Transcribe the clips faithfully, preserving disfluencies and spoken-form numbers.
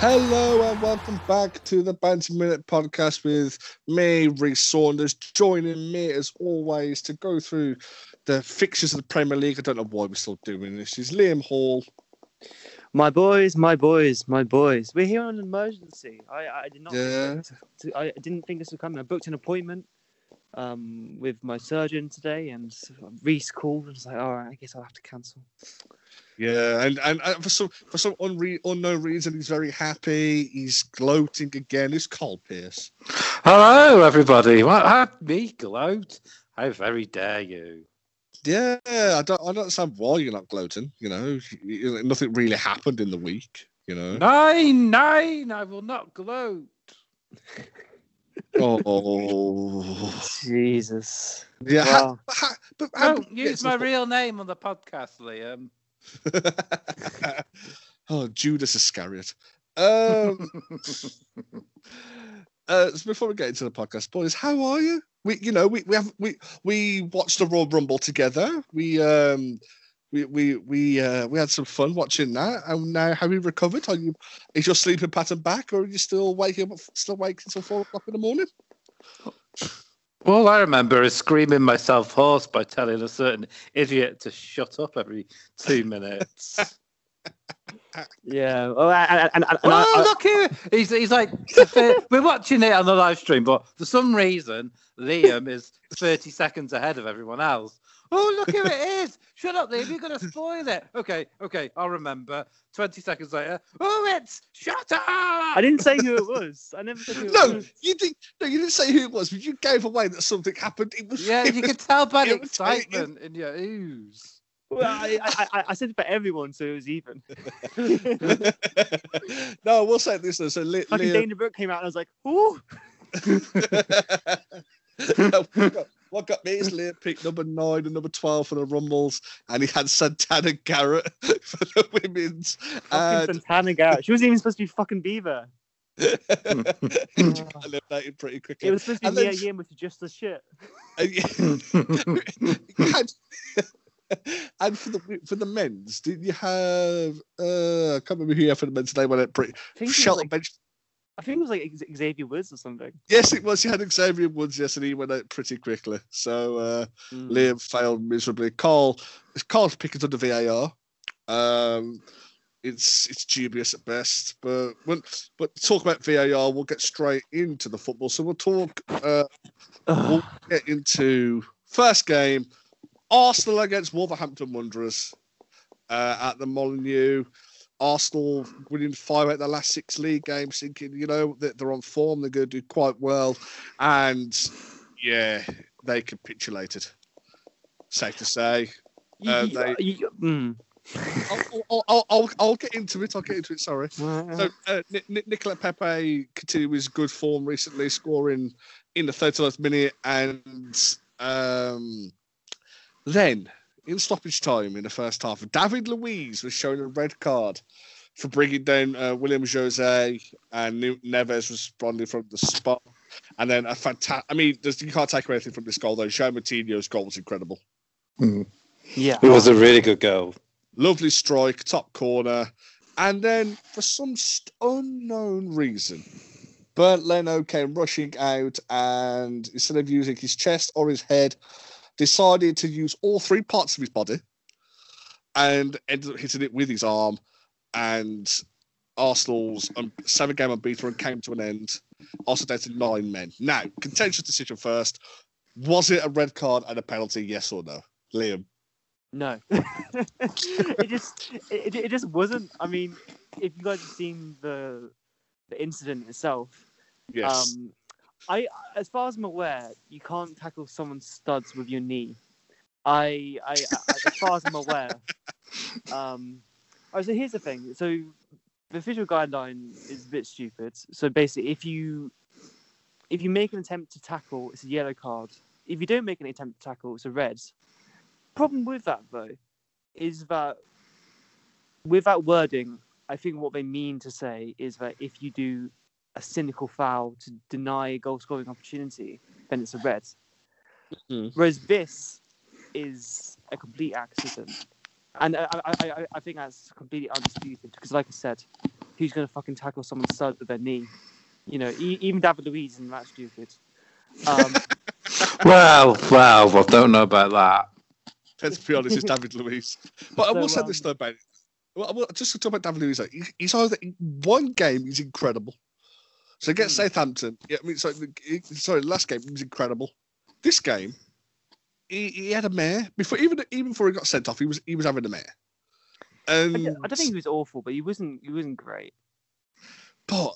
Hello and welcome back to the Banter Minute podcast with me, Rhys Saunders, joining me as always to go through the fixtures of the Premier League. I don't know why we're still doing this. It's Liam Hall. My boys, my boys, my boys. We're here on an emergency. I, I did not. Yeah. To, I didn't think this would come. I booked an appointment um, with my surgeon today, and Rhys called and was like, "All right, I guess I'll have to cancel." Yeah, and, and and for some for some unre- unknown reason, he's very happy. He's gloating again. It's Cole Pierce. Hello, everybody. What had me gloat? How very dare you? Yeah, I don't. I don't understand why you're not gloating. You know, nothing really happened in the week. You know, nine, nine. I will not gloat. Oh, Jesus. Yeah, wow. ha- ha- but don't use my real name on the podcast, Liam. Oh, Judas Iscariot. Um, uh, so before we get into the podcast, boys, how are you? We, you know, we we have we we watched the Royal Rumble together. We um we we we uh, we had some fun watching that. And now, have you recovered? Are you? Is your sleeping pattern back, or are you still waking up, still waking until four o'clock in the morning? All I remember is screaming myself hoarse by telling a certain idiot to shut up every two minutes. Yeah. Oh, and, and, and, oh I, I, look here! He's, he's like, we're watching it on the live stream, but for some reason, Liam is thirty seconds ahead of everyone else. Oh, look here it is! Shut up, Liam, you're going to spoil it. Okay, okay, I'll remember. twenty seconds later, oh, it's shut up! I didn't say who it was. I never said who it no, was. You did, no, you didn't say who it was, but you gave away that something happened. It was, yeah, it you was, could tell by the excitement in your ooze. Well, I, I, I said it for everyone, so it was even. No, we'll say this though. So, Li- fucking Liam... Dana Brooke came out, and I was like, "Ooh." No, what, got, what got me is Liam picked number nine and number twelve for the Rumbles, and he had Santana Garrett for the women's. Fucking and... Santana Garrett. She wasn't even supposed to be fucking be there. Eliminated pretty quickly. It was supposed to be Mia Yim, which is just the shit. And for the for the men's, did you have? Uh, I can't remember who you had for the men's today. When it pretty Shelton like, bench. I think it was like Xavier Woods or something. Yes, it was. You had Xavier Woods, yes, and he went out pretty quickly. So uh, mm. Liam failed miserably. Carl, Carl's picking under V A R. Um, it's it's dubious at best. But when, but talk about V A R. We'll get straight into the football. So we'll talk. Uh, we'll get into first game. Arsenal against Wolverhampton Wanderers uh, at the Molineux. Arsenal winning five out of the last six league games, thinking, you know, that they're on form, they're going to do quite well. And, yeah, they capitulated. Safe to say. Uh, they... I'll, I'll, I'll, I'll, I'll get into it, I'll get into it, sorry. So, uh, N- N- Nicola Pepe continued his good form recently, scoring in the thirty-ninth minute and... Um, Then, in stoppage time in the first half, David Luiz was shown a red card for bringing down uh, William Jose, and Neves responded from the spot. And then a fantastic... I mean, you can't take away anything from this goal, though. Jean Moutinho's goal was incredible. Mm. Yeah. It was a really good goal. Lovely strike, top corner. And then, for some st- unknown reason, Bernd Leno came rushing out, and instead of using his chest or his head... decided to use all three parts of his body and ended up hitting it with his arm, and Arsenal's um, seven-game unbeaten run came to an end. Arsenal down to nine men. Now, contentious decision first. Was it a red card and a penalty, yes or no? Liam? No. it just it, it just wasn't. I mean, if you guys have seen the, the incident itself... Yes. Um, I, as far as I'm aware, you can't tackle someone's studs with your knee. I, I, I as far as I'm aware. Um, right, so here's the thing. So the official guideline is a bit stupid. So basically, if you if you make an attempt to tackle, it's a yellow card. If you don't make an attempt to tackle, it's a red. Problem with that though is that with that wording, I think what they mean to say is that if you do a cynical foul to deny a goal-scoring opportunity, then it's a red. Mm. Whereas this is a complete accident. And I, I, I, I think that's completely undisputed because, like I said, who's going to fucking tackle someone's stud with their knee? You know, e- even David Luiz isn't that stupid. Um, well, well, well, don't know about that. Let's be honest, it's David Luiz. But so, I will say um, this though, Ben. Well, just to talk about David Luiz, he, he's either in one game he's incredible. So against mm. Southampton, yeah, I mean, sorry, sorry, last game he was incredible. This game, he, he had a mare before even even before he got sent off. He was he was having a mare. And I, don't, I don't think he was awful, but he wasn't he wasn't great. But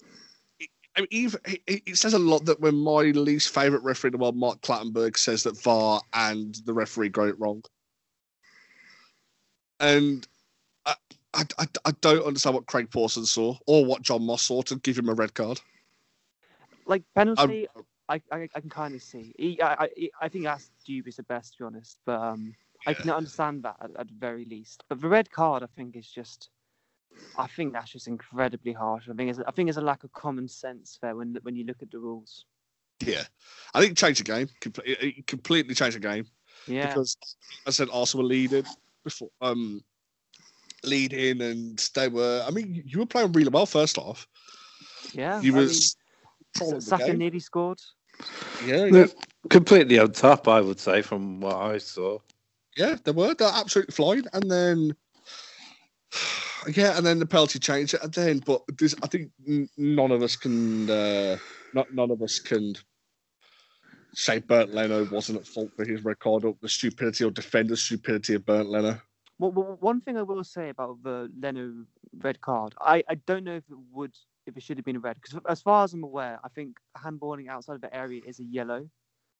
I mean, even, it, it says a lot that when my least favourite referee in the world, Mark Clattenburg, says that V A R and the referee got it wrong. And I, I, I, I don't understand what Craig Pawson saw or what John Moss saw to give him a red card. Like, penalty, um, I, I I can kind of see. He, I, I I think that's dubious at best, to be honest. But um, yeah. I can understand that at, at the very least. But the red card, I think, is just... I think that's just incredibly harsh. I think it's, I think there's a lack of common sense there when when you look at the rules. Yeah, I think it changed the game. It completely changed the game. Yeah, because I said Arsenal were leading before, um, leading, and they were. I mean, you were playing really well first off. Yeah, you were. Saka nearly scored. Yeah, yeah. Completely on top, I would say, from what I saw. Yeah, they were. They're absolutely flying, and then. Yeah, and then the penalty changed it again. But this, I think none of us can, uh, not none of us can say Bernd Leno wasn't at fault for his red card or the stupidity or defend the stupidity of Bernd Leno. Well, well, one thing I will say about the Leno red card, I, I don't know if it would if it should have been a red, because as far as I'm aware, I think handballing outside of the area is a yellow.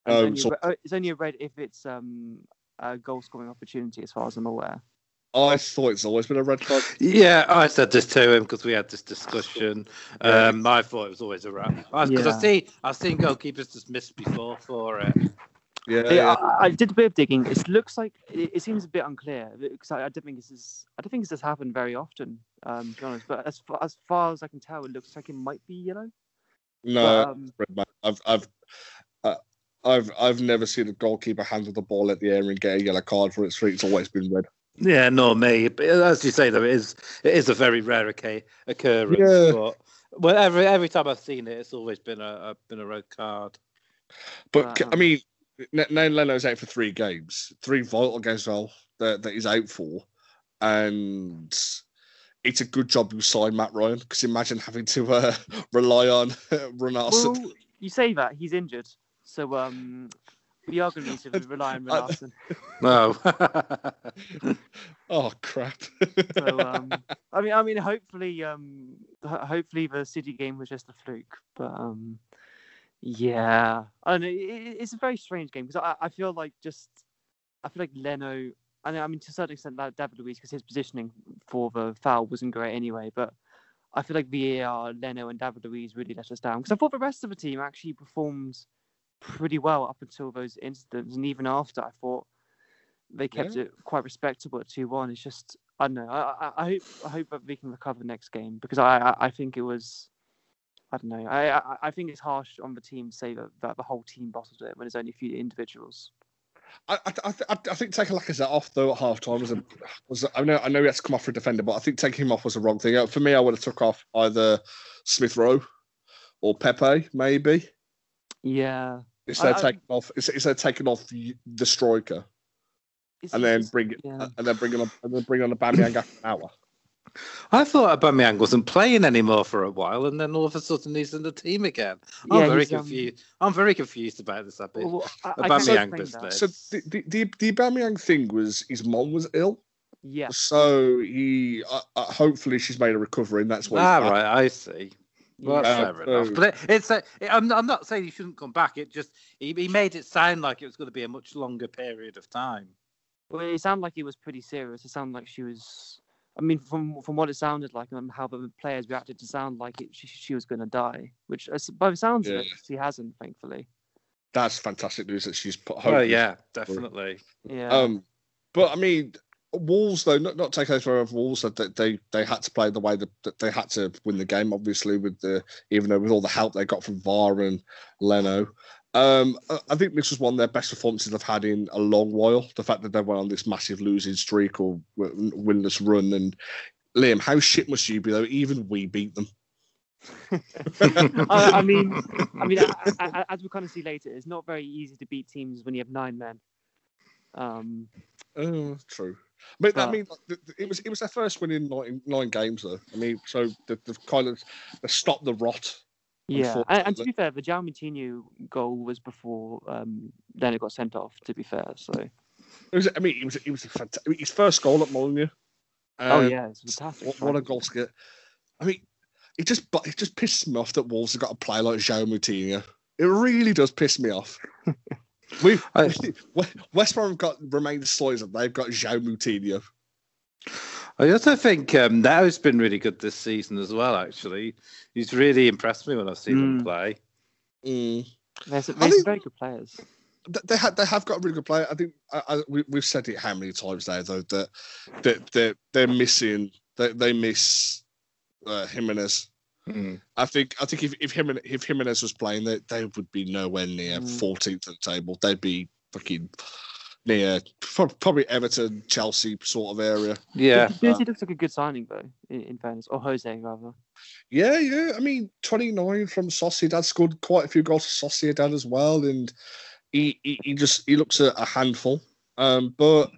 Oh, it's, only so- a, it's only a red if it's um, a goal scoring opportunity, as far as I'm aware. I thought it's always been a red card. Yeah, I said this to him because we had this discussion. Um, I thought it was always a red because yeah. I've seen I've seen goalkeepers dismissed before for it. Yeah, yeah, yeah. I, I did a bit of digging. It looks like it, it seems a bit unclear because I, I don't think this is I don't think this has happened very often. Um, to be honest, but as far, as far as I can tell, it looks like it might be yellow. No, but, um, red, I've I've uh, I've I've never seen a goalkeeper handle the ball at the air and get a yellow card for it. So it's always been red. Yeah, nor me. But as you say, though, it is it is a very rare okay, occurrence. Yeah. But well, every every time I've seen it, it's always been a, a been a red card. But wow. I mean, now Leno's out for three games, three vital games well, that that he's out for, and it's a good job you signed Matt Ryan because imagine having to uh, rely on Rúnarsson. Well, you say that he's injured, so um. We are going to need to rely on Rúnarsson. No. Oh crap. so, um, I mean, I mean, hopefully, um, hopefully the City game was just a fluke. But um, yeah, I don't know. It, it's a very strange game because I, I feel like just, I feel like Leno, and I mean to a certain extent that David Luiz because his positioning for the foul wasn't great anyway. But I feel like V A R, Leno, and David Luiz really let us down because I thought the rest of the team actually performed pretty well up until those incidents, and even after I thought they kept yeah. it quite respectable at two one. It's just I don't know. I, I, I hope I hope that we can recover next game because I, I, I think it was I don't know. I, I, I think it's harsh on the team to say that, that the whole team bottled it when there's only a few individuals. I I, I, I think taking Lacazette off though at half time was a was a, I know I know he had to come off for a defender, but I think taking him off was the wrong thing. For me, I would have took off either Smith Rowe or Pepe maybe. Yeah. Instead of taking off, instead of taking off the, the striker, and then just, bring yeah. and then bring on and then bring on Aubameyang after an hour. I thought Aubameyang wasn't playing anymore for a while, and then all of a sudden he's in the team again. I'm yeah, very confused. Um... I'm very confused about this bit. Well, well, Aubameyang business. So the the, the the Aubameyang thing was his mom was ill. Yeah. So he uh, uh, hopefully she's made a recovery, and that's what. Ah, right. I see. Well, yeah, fair enough. But it, it's a, it, I'm, I'm not saying he shouldn't come back. It just he, he made it sound like it was going to be a much longer period of time. Well, it sounded like he was pretty serious. It sounded like she was. I mean, from from what it sounded like and how the players reacted, to sound like it, she she was going to die. Which, by the sounds yeah. of it, she hasn't. Thankfully, that's fantastic news that she's put. Home. Well, yeah, definitely. Yeah. Um, but I mean, Wolves though, not not take over of Wolves. They, they they had to play the way that they had to win the game. Obviously, with the even though with all the help they got from V A R and Leno, um, I think this was one of their best performances they've had in a long while. The fact that they went on this massive losing streak or winless run and Liam, how shit must you be though? Even we beat them. I, I mean, I mean, I, I, as we kind of see later, it's not very easy to beat teams when you have nine men. Um, oh, true. But that uh, means like, it was it was their first win in nine, nine games, though. I mean, so they've kind of they stopped the rot. Yeah, and, and to be fair, the Jean Moutinho goal was before um, Leno got sent off. To be fair, so it was. I mean, it was it was a fanta- I mean, his first goal at Molineux. Um, oh yeah, it's fantastic. What, what a goal to get! I mean, it just but it just pisses me off that Wolves have got to play like Jean Moutinho. It really does piss me off. We West Brom have got remained slow, and they've got Jean Moutinho. I also think um, Leno's been really good this season as well. Actually, he's really impressed me when I've seen mm. him play. Mm. They're some, they're some very good players. They have they have got a really good player. I think I, I, we, we've said it how many times now though that that they're, they're missing. They they miss uh, Jimenez. Mm. I think I think if if Jimenez, if Jimenez was playing, they they would be nowhere near fourteenth mm. at the table. They'd be fucking near probably Everton, Chelsea sort of area. Yeah, Bilić uh, looks like a good signing though. In, in fairness, or Jose rather. Yeah, yeah. I mean, twenty-nine from Sociedad, scored quite a few goals for Sociedad as well, and he he, he just he looks a, a handful. Um, but.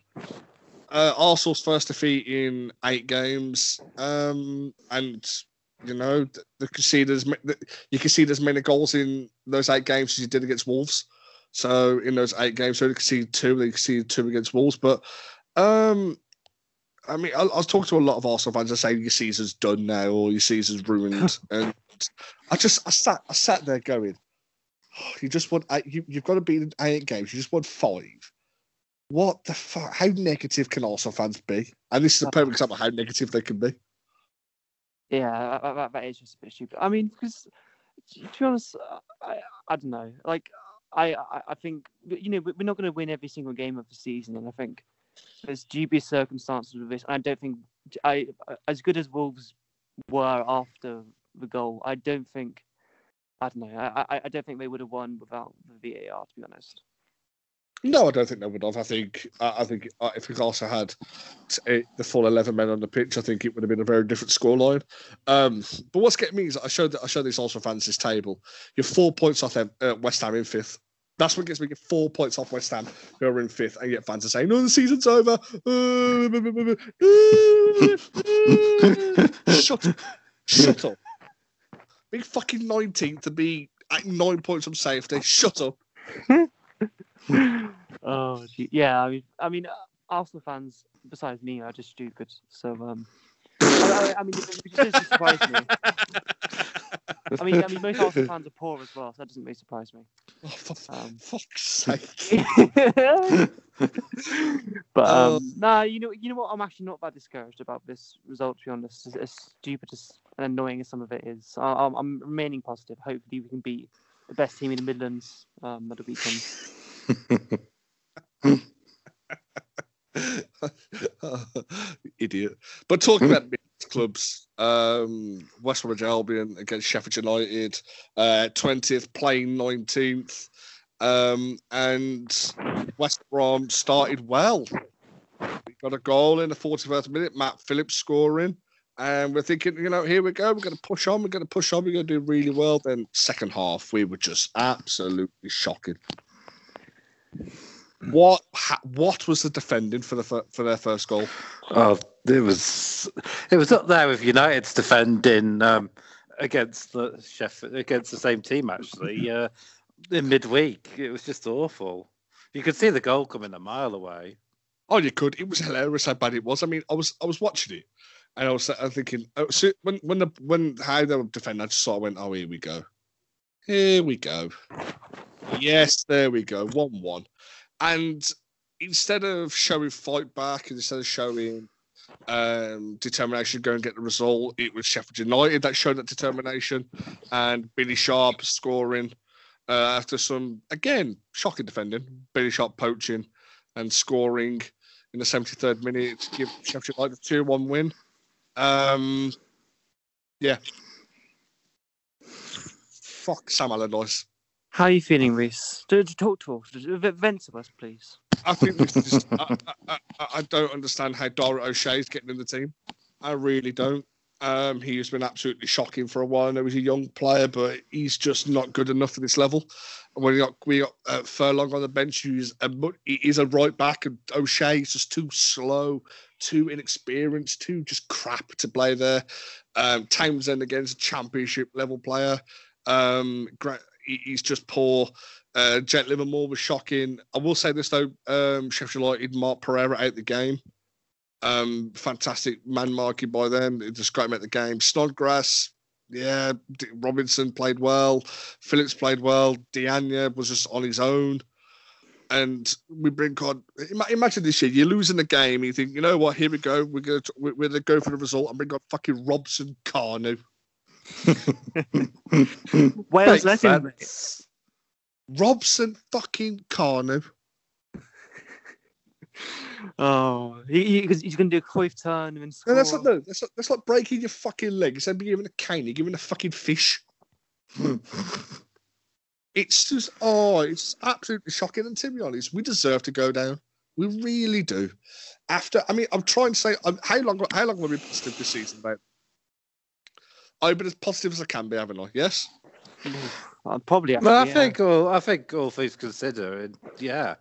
Uh, Arsenal's first defeat in eight games, um, and you know the conceded you conceded as many goals in those eight games as you did against Wolves. So in those eight games, so they conceded two, they conceded two against Wolves. But um, I mean, I, I was talking to a lot of Arsenal fans. I say your season's done now, or your season's ruined, and I just I sat I sat there going, oh, you just want eight, you you've got to beat eight games. You just won five. What the fuck? How negative can Arsenal fans be? And this is a perfect example of how negative they can be. Yeah, that, that, that is just a bit stupid. I mean, because to be honest, I, I don't know. Like, I, I, I think, you know, we're not going to win every single game of the season. And I think there's dubious circumstances with this. And I don't think, I, as good as Wolves were after the goal, I don't think, I don't know, I, I don't think they would have won without the V A R, to be honest. No, I don't think they would have. I think I think if we also had the full eleven men on the pitch, I think it would have been a very different scoreline. Um, but what's getting me is I showed I showed these Arsenal fans this table. You're four points off West Ham in fifth. That's what gets me. You're four points off West Ham, who are in fifth, and yet fans are saying, "No, the season's over." Shut up! Shut up! Be fucking nineteenth to be at nine points from safety. Shut up! Oh gee. Yeah, I mean, I mean, Arsenal fans besides me are just stupid. So, um, I, I, I mean, it doesn't surprise me. I mean, I mean, most Arsenal fans are poor as well, so that doesn't really surprise me. Oh, for um, fuck's sake! But um, um, nah, you know, you know what? I'm actually not that discouraged about this result. To be honest, as, as stupid as and annoying as some of it is, I, I'm, I'm remaining positive. Hopefully, we can beat the best team in the Midlands um, at the weekend. Oh, idiot. But talking about clubs, um, West Bromwich Albion against Sheffield United, uh, twentieth playing nineteenth, um, and West Brom started well. We got a goal in the forty-first minute, Matt Phillips scoring, and we're thinking, you know, here we go, we're going to push on, we're going to push on, we're going to do really well. Then second half, we were just absolutely shocking. What ha, what was the defending for the for their first goal? Oh, it was it was up there with United's defending um, against the Sheffield against the same team actually uh, in midweek. It was just awful. You could see the goal coming a mile away. Oh, you could. It was hilarious how bad it was. I mean, I was I was watching it and I was, I was thinking so when when the when how they were defending, I just sort of went, oh, here we go, here we go. Yes, there we go, one-one. And instead of showing fight back, and instead of showing um, determination, go and get the result, it was Sheffield United that showed that determination, and Billy Sharp scoring uh, after some, again, shocking defending, Billy Sharp poaching and scoring in the seventy-third minute to give Sheffield United a two-one win. Um, yeah. Fuck Sam Allardyce. How are you feeling, Rhys? Do, do talk to us. Vent to us, please. I think this is, I, I, I don't understand how Dara O'Shea is getting in the team. I really don't. Um, he's been absolutely shocking for a while. I know he's a young player, but he's just not good enough for this level. And when you got, we got uh, Furlong on the bench, who's a, he is a right back, and O'Shea is just too slow, too inexperienced, too just crap to play there. Um, Townsend against a championship level player. Um, he's just poor. Uh, Jet Livermore was shocking. I will say this though: um, Sheffield United, Mark Pereira out the game. Um, fantastic man marking by them. It just got him at the game. Snodgrass, yeah. Robinson played well. Phillips played well. Diagne was just on his own. And we bring on. Imagine this year: you're losing the game. You think, you know what? Here we go. We're gonna we're gonna go for the result and bring on fucking Robson Carnu. Wales legend. Robson fucking Carnu. Oh, he, he, he's going to do a quick turn and score. No, that's not, no, that's not, that's not breaking your fucking leg. Instead of giving a cane, you're giving a fucking fish. It's just, oh, it's absolutely shocking. And to be honest, we deserve to go down. We really do. After, I mean, I'm trying to say, um, how long, how long will we be positive this season, mate? I've been as positive as I can be, haven't I? Yes. I'll probably. Well, I yeah. think all I think all things considered, yeah.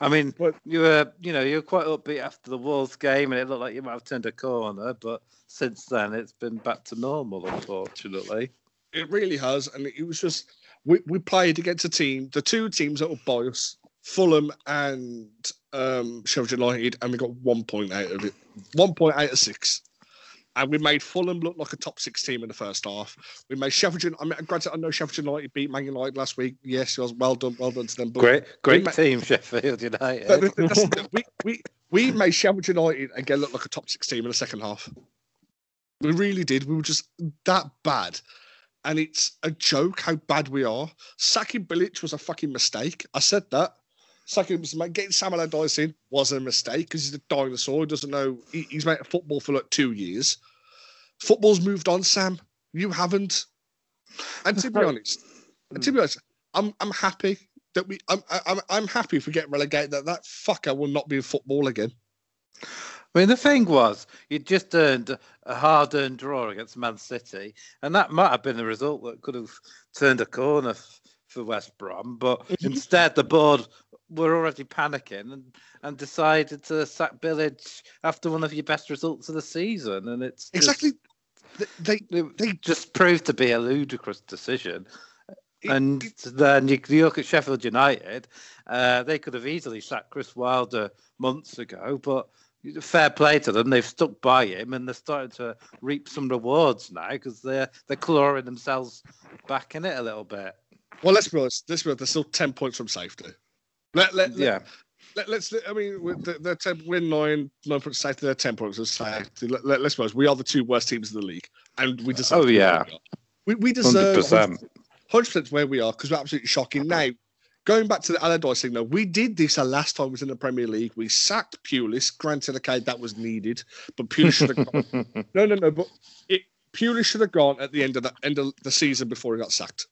I mean, what? you were you know you were quite upbeat after the Wolves game, and it looked like you might have turned a corner. But since then, it's been back to normal, unfortunately. It really has, and it was just we, we played against a team, the two teams that were by us, Fulham and um, Sheffield United, and we got one point out of it, one point out of six. And we made Fulham look like a top six team in the first half. We made Sheffield United. I mean, granted, I know Sheffield United beat Man United last week. Yes, it was well done, well done to them. But great, great made, team, Sheffield United. But that's, we, we, we made Sheffield United again look like a top six team in the second half. We really did. We were just that bad. And it's a joke how bad we are. Sacking Bilić was a fucking mistake. I said that. Second, getting Sam Allardyce in was a mistake because he's a dinosaur. He doesn't know. He, he's made football for like two years. Football's moved on, Sam. You haven't. And to be honest, and to be honest, I'm I'm happy that we. I'm I'm I'm happy if we get relegated. That that fucker will not be in football again. I mean, the thing was, you just earned a hard-earned draw against Man City, and that might have been the result that could have turned a corner f- for West Brom. But instead, the board. We're already panicking and, and decided to sack Bilić after one of your best results of the season, and it's exactly just, they they, they just proved to be a ludicrous decision. It, and it, then you, you look at Sheffield United; uh, they could have easily sacked Chris Wilder months ago, but fair play to them, they've stuck by him, and they're starting to reap some rewards now because they're they're clawing themselves back in it a little bit. Well, let's be honest. Let's be honest. They're still ten points from safety. Let, let, yeah. Let, let, let's, I mean, they're, they're ten, we're nine, nine points safety, they're ten points of safety. Let, let, let's suppose we are the two worst teams in the league, and we deserve. Oh, yeah. We, we deserve one hundred percent where we are because we're absolutely shocking. Now, going back to the Allardyce thing, though, we did this uh, last time we was in the Premier League. We sacked Pulis. Granted, okay, that was needed, but Pulis should have gone. No, no, no, but it, Pulis should have gone at the end of the, end of the season before he got sacked.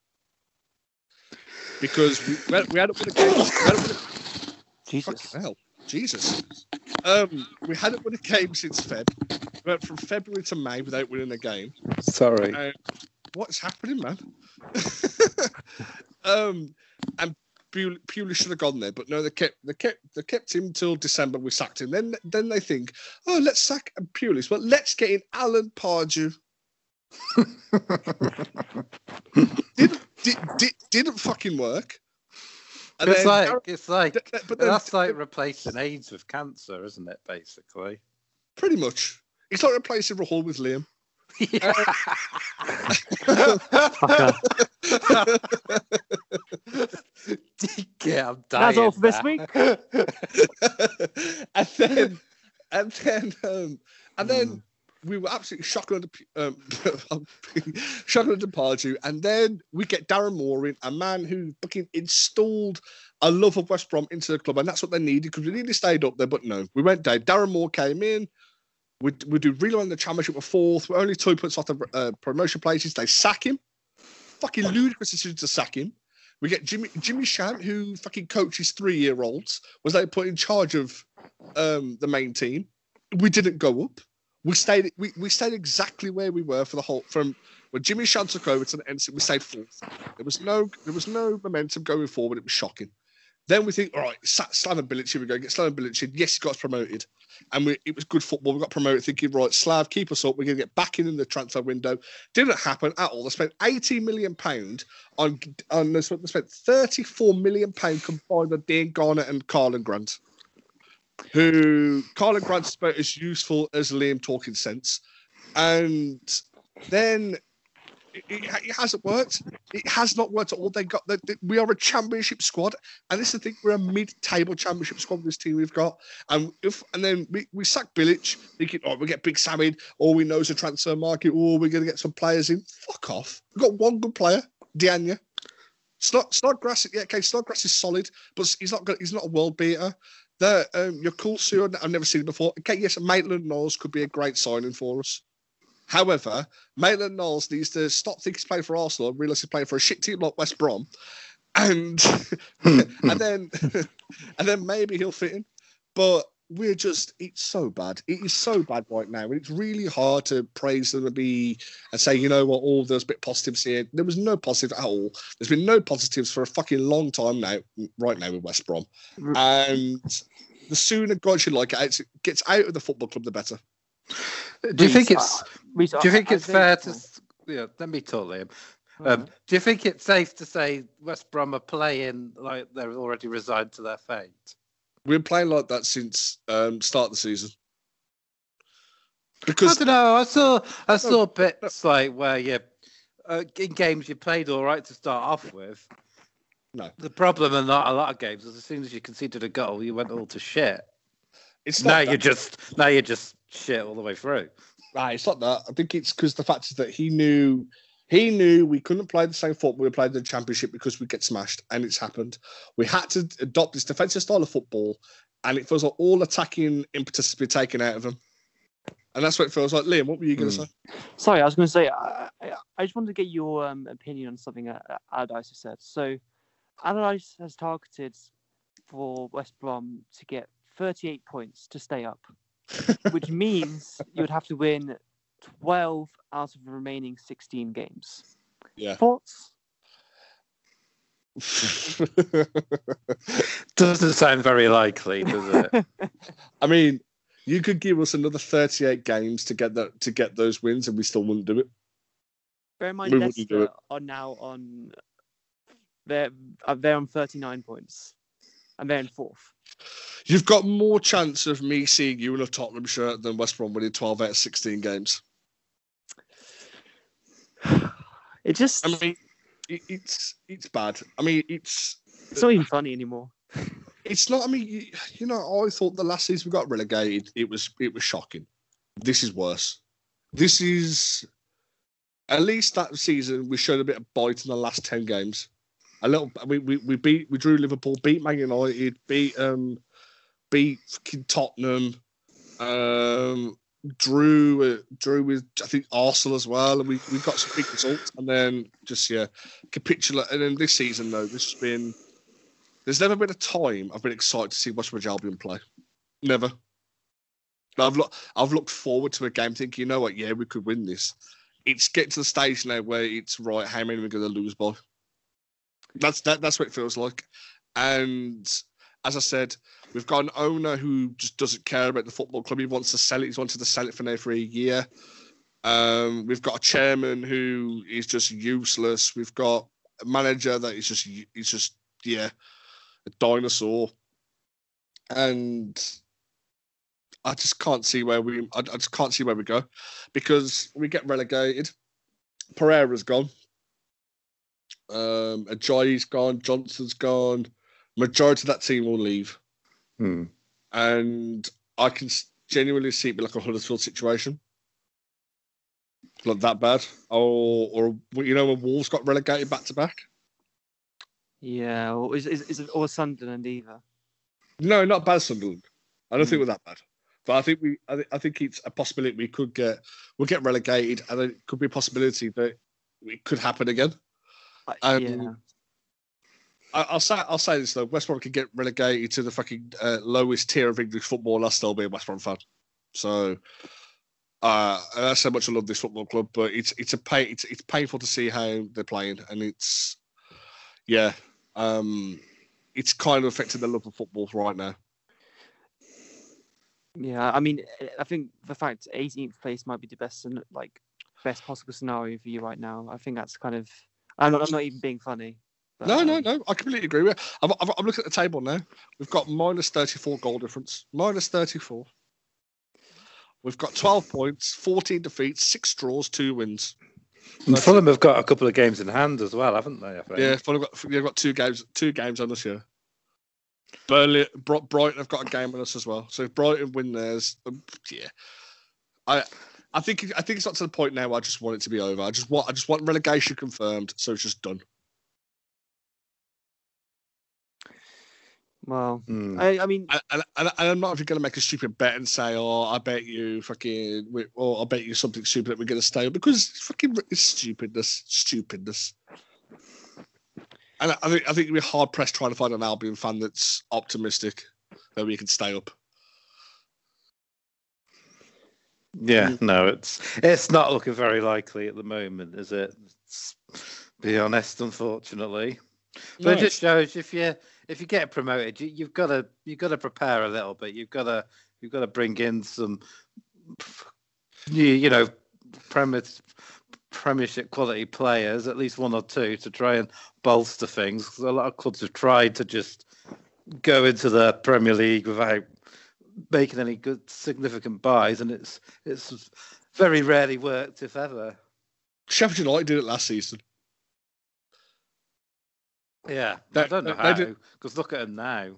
Because we, we, had, we had it with a game. With a, Jesus. Hell, Jesus. Um, we had it with a game since Feb. We went from February to May without winning a game. Sorry. Uh, what's happening, man? um, and Pulis should have gone there, but no, they kept they kept they kept him till December. We sacked him. Then then they think, oh, let's sack Pulis. Well, let's get in Alan Pardew. didn't, did, did, didn't fucking work. And it's, then, like, Darren, it's like th- but then, that's like replacing AIDS with cancer, isn't it? Basically, pretty much. It's like replacing Rahul with Liam. Yeah. Yeah, I'm dying. That's all for this week. and then, and then, um, and then. Mm. We were absolutely shocked under um, shocked under Pardew, and then we get Darren Moore in, a man who fucking installed a love of West Brom into the club, and that's what they needed because we nearly stayed up there, but no, we went down. Darren Moore came in. We we do really well in the championship. We're fourth. We're only two points off the uh, promotion places. They sack him. Fucking ludicrous decision to sack him. We get Jimmy Jimmy Shant, who fucking coaches three year olds, was they put in charge of um, the main team. We didn't go up. We stayed we, we stayed exactly where we were for the whole from when Jimmy Shan took over to the end. We stayed fourth. There was no there was no momentum going forward. It was shocking. Then we think, all right, Slaven Bilić, here we go, get Slaven Bilić in. Yes, he got us promoted. And we, it was good football. We got promoted thinking, right, Slav, keep us up. We're going to get back in, in the transfer window. Didn't happen at all. They spent eighty million pounds on, on they spent thirty-four million pounds combined on Dean Garner and Carlin Grant, who Carlin Grant's about as useful as Liam talking sense. And then... It, it hasn't worked. It has not worked at all. They got the, the, we are a championship squad, and this is the thing. We're a mid-table championship squad with this team we've got. And if and then we, we sack Bilić, thinking, oh, we get Big Sam in. All we know is a transfer market. Oh, we're going to get some players in. Fuck off. We've got one good player, Diagne. Snodgrass, yeah, okay, Snodgrass is solid, but he's not good, he's not a world beater. The um, your cool Sue, I've never seen him before. Okay, yes, Maitland-Niles could be a great signing for us. However, Maitland-Niles needs to stop thinking he's playing for Arsenal and realise he's playing for a shit team like West Brom, and and then and then maybe he'll fit in. But we're just it's so bad. It is so bad right now, and it's really hard to praise them and be and say, you know what, all oh, there's a bit positives here. There was no positive at all. There's been no positives for a fucking long time now. Right now with West Brom, and the sooner God should like it, it gets out of the football club, the better. Do you think it's? Do you think it's fair to? Yeah, let me talk, Liam. Um, do you think it's safe to say West Brom are playing like they're already resigned to their fate? We've been playing like that since um, start of the season. Because I don't know. I saw I saw bits like where you uh, in games you played all right to start off with. No, the problem in not a lot of games is as soon as you conceded a goal, you went all to shit. It's now you're just now you're just. shit all the way through. Right, it's not that. I think it's because the fact is that he knew he knew we couldn't play the same football we played in the championship because we'd get smashed, and it's happened. We had to adopt this defensive style of football, and it feels like all attacking impetus has been taken out of him. And that's what it feels like. Liam, what were you going to mm. say? Sorry, I was going to say, I, I, I just wanted to get your um, opinion on something that Allardyce has said. So, Allardyce has targeted for West Brom to get thirty-eight points to stay up. Which means you would have to win twelve out of the remaining sixteen games. Yeah. Thoughts? Doesn't sound very likely, does it? I mean, you could give us another thirty-eight games to get that to get those wins, and we still wouldn't do it. Bear in mind, we Leicester are now on they're they're on thirty-nine points, and they're in fourth. You've got more chance of me seeing you in a Tottenham shirt than West Brom winning twelve out of sixteen games. It just—I mean, it, it's it's bad. I mean, it's—it's it's not even funny anymore. It's not. I mean, you, you know, I thought the last season we got relegated, it was it was shocking. This is worse. This is at least that season we showed a bit of bite in the last ten games. A little. We we we beat. We drew Liverpool. Beat Man United. Beat um. Beat Tottenham, um, drew uh, drew with I think Arsenal as well, and we we got some big results. And then just yeah, capitulate. And then this season though, this has been there's never been a time I've been excited to see West Bromwich Albion play. Never. I've looked I've looked forward to a game thinking, you know what, yeah, we could win this. It's getting to the stage now where it's right. How many we're going to lose by? That's that. That's what it feels like. And as I said, we've got an owner who just doesn't care about the football club. He wants to sell it. He's wanted to sell it for now for a year. Um, we've got a chairman who is just useless. We've got a manager that is just, he's just, yeah, a dinosaur. And I just can't see where we, I, I just can't see where we go because we get relegated. Pereira's gone. Um, Ajayi's gone. Johnson's gone. Majority of that team will leave. Hmm. And I can genuinely see it be like a Huddersfield situation. Not that bad. Or, or you know, when Wolves got relegated back to back? Yeah, or, is, is, is it, or Sunderland either? No, not bad Sunderland. I don't hmm. think we're that bad. But I think, we, I, th- I think it's a possibility we could get, we'll get relegated, and it could be a possibility that it could happen again. Um, yeah. I'll say I'll say this though: West Brom can get relegated to the fucking uh, lowest tier of English football. I'll still be a West Brom fan. So Uh, and that's how much I love this football club, but it's it's a pay, it's it's painful to see how they're playing, and it's yeah, um, it's kind of affected their love of football right now. Yeah, I mean, I think the fact eighteenth place might be the best like best possible scenario for you right now. I think that's kind of I'm not, I'm not even being funny. But, no, um, no, no. I completely agree with you. I'm, I'm looking at the table now. We've got minus thirty-four goal difference, minus thirty-four. We've got twelve points, fourteen defeats, six draws, two wins. And Fulham have got a couple of games in hand as well, haven't they? I think. Yeah, Fulham got, they've got two games, two games on this year. Burnley, Brighton have got a game on us as well. So if Brighton win theirs, um, yeah, I, I think, I think it's not to the point now where I just want it to be over. I just want, I just want relegation confirmed, so it's just done. Well, mm. I, I mean, and, and, and I'm not even going to make a stupid bet and say, "Oh, I bet you fucking," or oh, "I bet you something stupid that we're going to stay," because fucking it's stupidness, stupidness. And I think I think we're hard pressed trying to find an Albion fan that's optimistic that we can stay up. Yeah, mm. no, it's it's not looking very likely at the moment, is it? It's, be honest, unfortunately. But no, it just shows if you if you get promoted, you, you've got to you've got to prepare a little bit. You've got to you've got to bring in some you, you know Premier, Premiership quality players, at least one or two, to try and bolster things. Because a lot of clubs have tried to just go into the Premier League without making any good significant buys, and it's it's very rarely worked, if ever. Sheffield United did it last season. Yeah, they, I don't know they, how, because look at them now.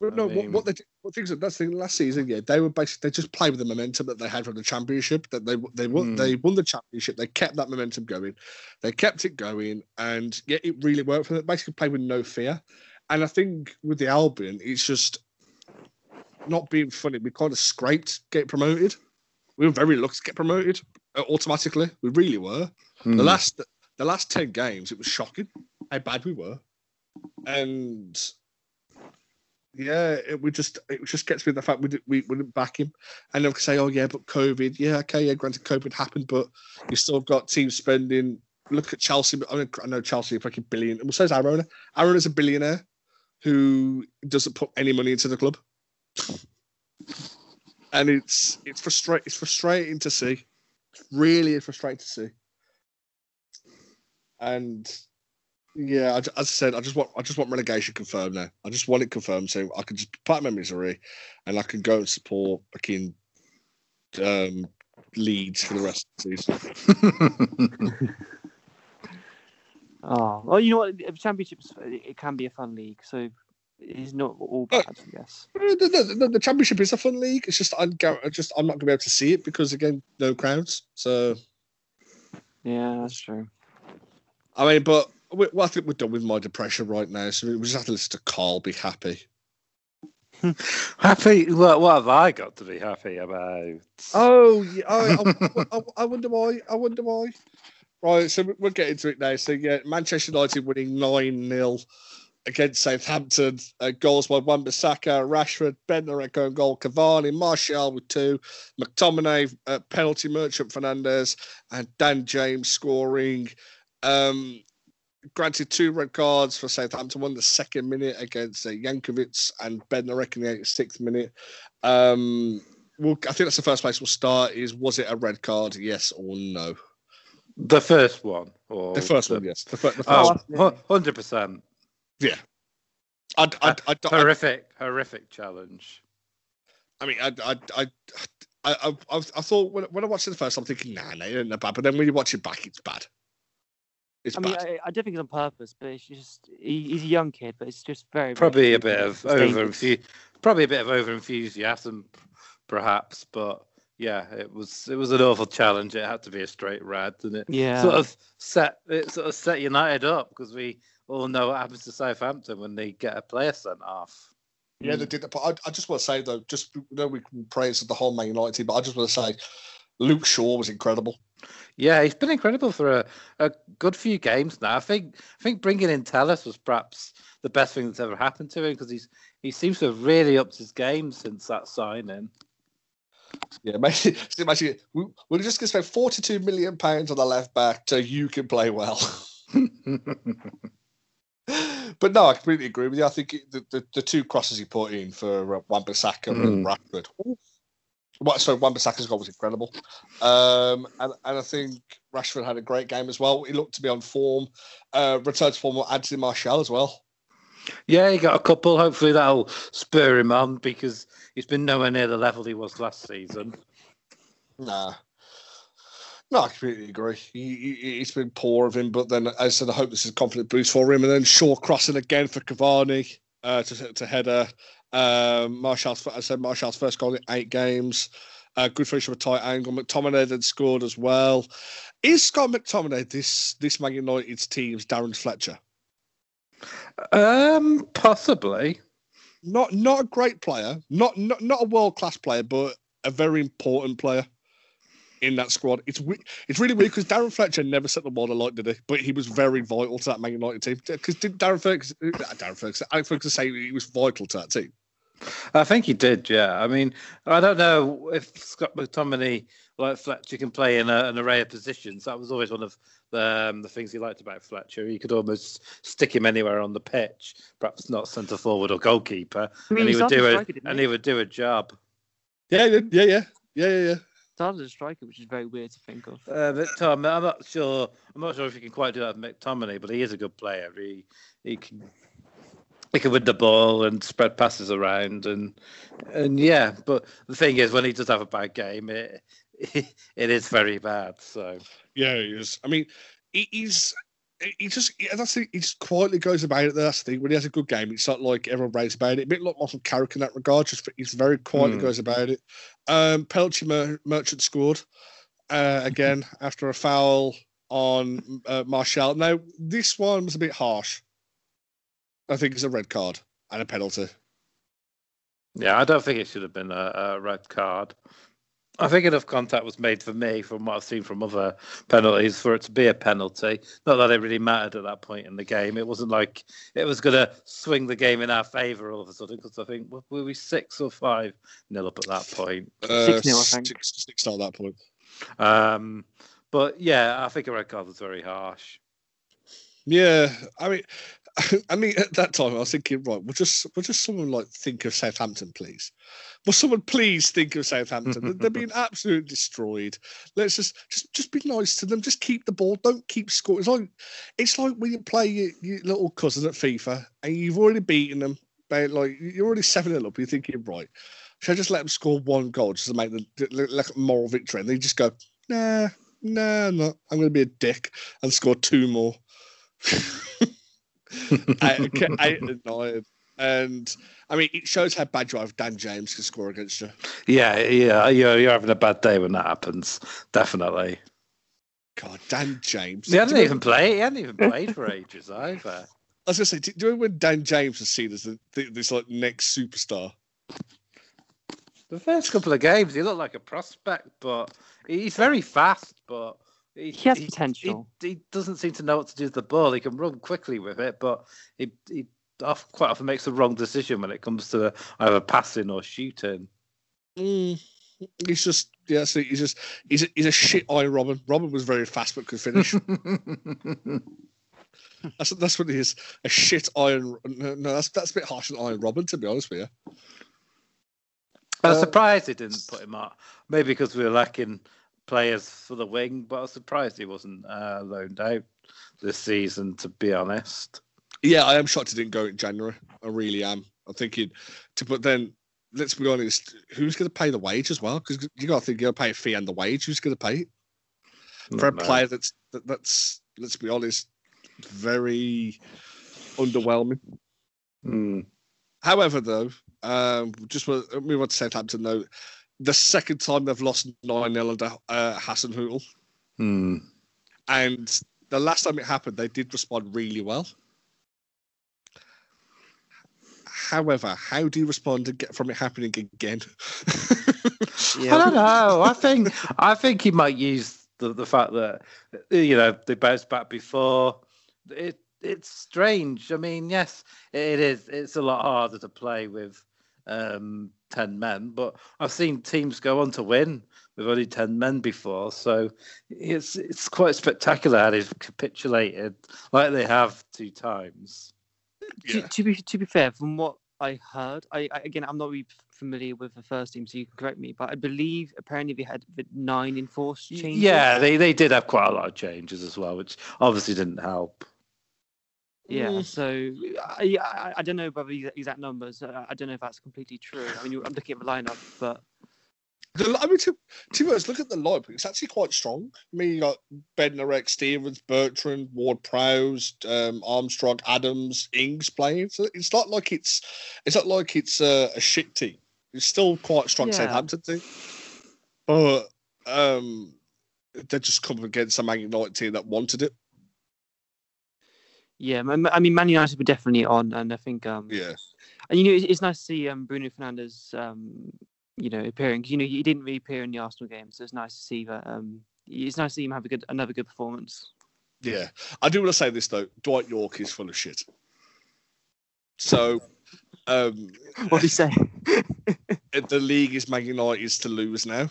Well, no, mean... what, what they what things that's the last season, yeah, they were basically they just played with the momentum that they had from the championship. That they they won mm. they won the championship. They kept that momentum going. They kept it going, and yeah, it really worked for them. They basically played with no fear. And I think with the Albion, it's just not being funny. We kind of scraped get promoted. We were very lucky to get promoted automatically. We really were. Mm. The last the last ten games, it was shocking how bad we were. And yeah, it would just it just gets me the fact we did, we wouldn't back him. And they'll say, "Oh yeah, but COVID, yeah, okay, yeah, granted COVID happened, but you still have got teams spending." Look at Chelsea. I, mean, I know Chelsea are fucking billion. Well, so is our owner. Our owner's a billionaire who doesn't put any money into the club, and it's it's frustrating. It's frustrating to see. It's really frustrating to see. And. Yeah, as I said, I just want I just want relegation confirmed now. I just want it confirmed so I can just part of my misery, and I can go and support fucking um, Leeds for the rest of the season. Oh well, you know what? The championships it can be a fun league, so it's not all bad. No, I guess the, the, the, the championship is a fun league. It's just I'm just I'm not going to be able to see it because again, no crowds. So yeah, that's true. I mean, but. Well, I think we're done with my depression right now, so we just have to listen to Carl be happy. Happy? What, what have I got to be happy about? Oh, yeah, I, I, I, I wonder why. I wonder why. Right, so we'll get into it now. So, yeah, Manchester United winning nine nil against Southampton. Uh, goals by Wan-Bissaka, Rashford, Ben Lorenco in goal, Cavani, Martial with two, McTominay, uh, penalty merchant Fernandez, and Dan James scoring. Um... Granted, two red cards for Southampton. One the second minute against uh, Jankovic and Ben Lorenco in the eighty-sixth minute. Um, we'll, I think that's the first place we'll start. Is was it a red card? Yes or no? The first one. Or the first the, one. Yes. The, the first oh, one. Hundred percent. Yeah. I'd, I'd, I'd, I'd, horrific, I'd, horrific challenge. I mean, I, I, I, I, I, I thought when, when I watched it the first time, I'm thinking, nah, no, it ain't bad. But then when you watch it back, it's bad. It's I bad. mean, I, I don't think it's on purpose, but it's just—he's a young kid, but it's just very probably a bit of over, probably a bit of over enthusiasm, perhaps. But yeah, it was—it was an awful challenge. It had to be a straight red, and it yeah. sort of set it sort of set United up because we all know what happens to Southampton when they get a player sent off. Yeah, mm. they did that. But I, I just want to say though, just you know, we can praise the whole Man United team, but I just want to say, Luke Shaw was incredible. Yeah, he's been incredible for a, a good few games now. I think I think bringing in Telles was perhaps the best thing that's ever happened to him because he's he seems to have really upped his game since that signing. Yeah, imagine, imagine we, we're just going to spend forty-two million pounds on the left back so you can play well. But no, I completely agree with you. I think the, the, the two crosses he put in for uh, Wan-Bissaka mm. and Rashford. Well, so Wan-Bissaka's goal was incredible. Um, and, and I think Rashford had a great game as well. He looked to be on form. Uh, returned to form with Anthony Martial as well. Yeah, he got a couple. Hopefully that'll spur him on because he's been nowhere near the level he was last season. Nah. No, I completely agree. He, he, it's been poor of him, but then, as I said, I hope this is a confident boost for him. And then Shaw crossing again for Cavani uh, to, to header. Um, Martial's, I said Martial's first goal in eight games. Uh, good finish with a tight angle. McTominay then scored as well. Is Scott McTominay this this Man United's team's Darren Fletcher? Um, possibly. Not not a great player. Not not, not a world class player, but a very important player in that squad. It's it's really weird because Darren Fletcher never set the world alight, did he? But he was very vital to that Man United team. Because did Darren Ferguson, Darren Ferguson, Alex Ferguson say he was vital to that team? I think he did, yeah. I mean, I don't know if Scott McTominay, like Fletcher, can play in a, an array of positions. That was always one of the, um, the things he liked about Fletcher. He could almost stick him anywhere on the pitch, perhaps not centre forward or goalkeeper, I mean, and he would do a, striker, and he? he would do a job. Yeah, yeah, yeah, yeah, yeah, yeah. Started as a striker, which is very weird to think of. Uh, but Tom, I'm not sure. I'm not sure if he can quite do that with McTominay, but he is a good player. He he can he can win the ball and spread passes around, and and yeah. But the thing is, when he does have a bad game, it it, it is very bad. So yeah, he is. I mean, he, he's he just he, that's the, he just quietly goes about it. That's the thing. When he has a good game, it's not like everyone raves about it. A bit like Michael Carrick in that regard. Just he's very quietly mm. goes about it. Um, Peltry Mer- Merchant scored uh, again after a foul on uh, Martial. Now, this one was a bit harsh. I think it's a red card and a penalty. Yeah, I don't think it should have been a, a red card. I think enough contact was made for me from what I've seen from other penalties for it to be a penalty. Not that it really mattered at that point in the game. It wasn't like it was going to swing the game in our favour all of a sudden because I think, well, were we six or five nil up at that point? Uh, six nil, I think. Six, six nil at that point. Um, but yeah, I think a red card was very harsh. Yeah, I mean, I mean, at that time I was thinking, right, will just will just someone like think of Southampton, please? Will someone please think of Southampton? They're being absolutely destroyed. Let's just, just just be nice to them. Just keep the ball. Don't keep scoring. It's like it's like when you play your, your little cousin at FIFA and you've already beaten them. By, like you're already seven nil up. You're thinking, right, should I just let them score one goal just to make the like a moral victory? And they just go, nah, nah, no. Nah, I'm going to be a dick and score two more. eight, eight and nine, and I mean it shows how bad you have Dan James can score against you. Yeah, yeah, you're, you're having a bad day when that happens, definitely. God, Dan James. He hadn't even played. He hadn't even played for ages either. I was gonna say, do you remember when Dan James was seen as the, the, this like next superstar? The first couple of games, he looked like a prospect, but he's very fast, but. He, he has he, potential. He, he doesn't seem to know what to do with the ball. He can run quickly with it, but he, he quite often makes the wrong decision when it comes to either passing or shooting. Mm. He's just, yeah, so he's just, he's a, he's a shit eye Robin. Robin was very fast but could finish. That's that's what he is. A shit iron. No, that's that's a bit harsh on Iron Robin, to be honest with you. I was uh, surprised they didn't put him up. Maybe because we were lacking players for the wing, but I was surprised he wasn't uh, loaned out this season, to be honest. Yeah, I am shocked he didn't go in January. I really am. I'm thinking, to, but then, let's be honest, who's going to pay the wage as well? Because you got to think you're going to pay a fee and the wage. Who's going to pay it? For a player that's, that, that's, let's be honest, very underwhelming. Mm. However, though, um, just want to move on to Southampton, though. The second time they've lost nine nil under uh, Hassan Hootel. Hmm. And the last time it happened, they did respond really well. However, how do you respond to get from it happening again? Yeah. I don't know. I think I think he might use the, the fact that, you know, they bounced back before. It It's strange. I mean, yes, it is. It's a lot harder to play with. Um, ten men, but I've seen teams go on to win with only ten men before, so it's it's quite spectacular how they've capitulated like they have two times. Yeah. To, to be to be fair, from what I heard, I, I again I'm not really familiar with the first team, so you can correct me, but I believe apparently they had nine enforced changes. Yeah, they they did have quite a lot of changes as well, which obviously didn't help. Yeah, so I, I I don't know about the exact numbers. I don't know if that's completely true. I mean, I'm looking at the lineup, but the, I mean, to to be honest, look at the lineup. It's actually quite strong. I mean, you got Bednarek, Stevens, Bertrand, Ward-Prowse, um, Armstrong, Adams, Ings playing. So it's not like it's it's not like it's a, a shit team. It's still quite a strong yeah. Southampton team, but um, they're just coming against a Man United team that wanted it. Yeah, I mean, Man United were definitely on, and I think, um, yeah, and you know, it's, it's nice to see um, Bruno Fernandes, um, you know, appearing. You know, he didn't really appear in the Arsenal game, so it's nice to see that. Um, it's nice to see him have a good, another good performance. Yeah, I do want to say this though: Dwight York is full of shit. So, um, what did he say? The league is Man United's to lose now.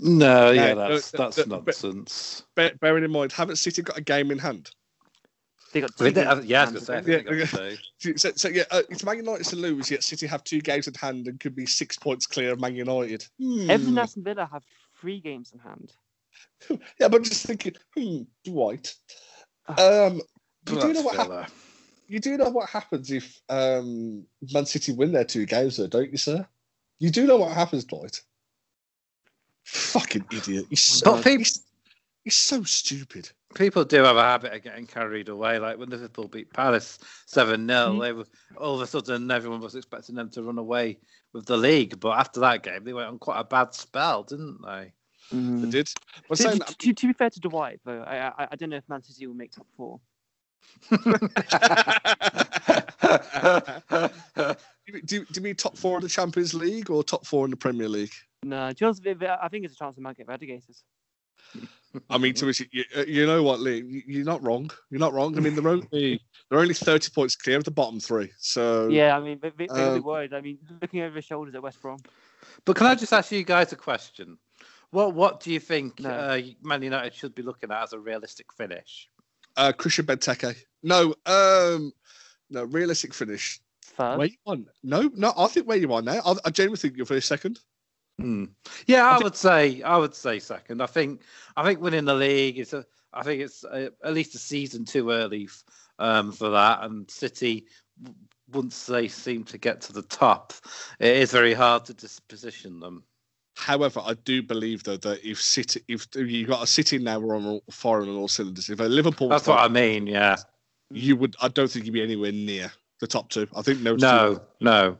No, yeah, yeah that's that's the, nonsense. Be, bearing in mind, haven't City got a game in hand? They got two they have, yeah, say, yeah, okay. so, so yeah, uh, it's Man United to lose, yet City have two games in hand and could be six points clear of Man United. Hmm. Everton and Villa have three games in hand. Yeah, but just thinking, hmm, Dwight. Um, you, do know what hap- you do know what happens if um, Man City win their two games, though, don't you, sir? You do know what happens, Dwight. Fucking idiot. He's so, he's, he's so stupid. People do have a habit of getting carried away. Like when Liverpool beat Palace seven nil, mm-hmm. they were, all of a sudden everyone was expecting them to run away with the league. But after that game, they went on quite a bad spell, didn't they? Mm. They did. To, saying, to, to, to be fair to Dwight, though, I, I, I don't know if Man City will make top four. do, do, do you mean top four in the Champions League or top four in the Premier League? No, just, I think it's a chance they might get relegated. I mean, to which you, you know what, Lee, you're not wrong. You're not wrong. I mean, they're only they're only thirty points clear of the bottom three. So yeah, I mean, they, they um, really worried. I mean, looking over their shoulders at West Brom. But can I just ask you guys a question? What What do you think no. uh, Man United should be looking at as a realistic finish? Uh, Christian Benteke. No, um, no realistic finish. First? Where you on? No, no. I think where you are now. I, I genuinely think you'll finish second. Hmm. Yeah, I would say I would say second. I think I think winning the league is a, I think it's a, at least a season too early f- um, for that. And City, once they seem to get to the top, it is very hard to disposition them. However, I do believe though that if City, if you got a City now, we're on firing on all cylinders. If a Liverpool, that's what I mean. Yeah, you would. I don't think you'd be anywhere near the top two. I think no. No, two. no.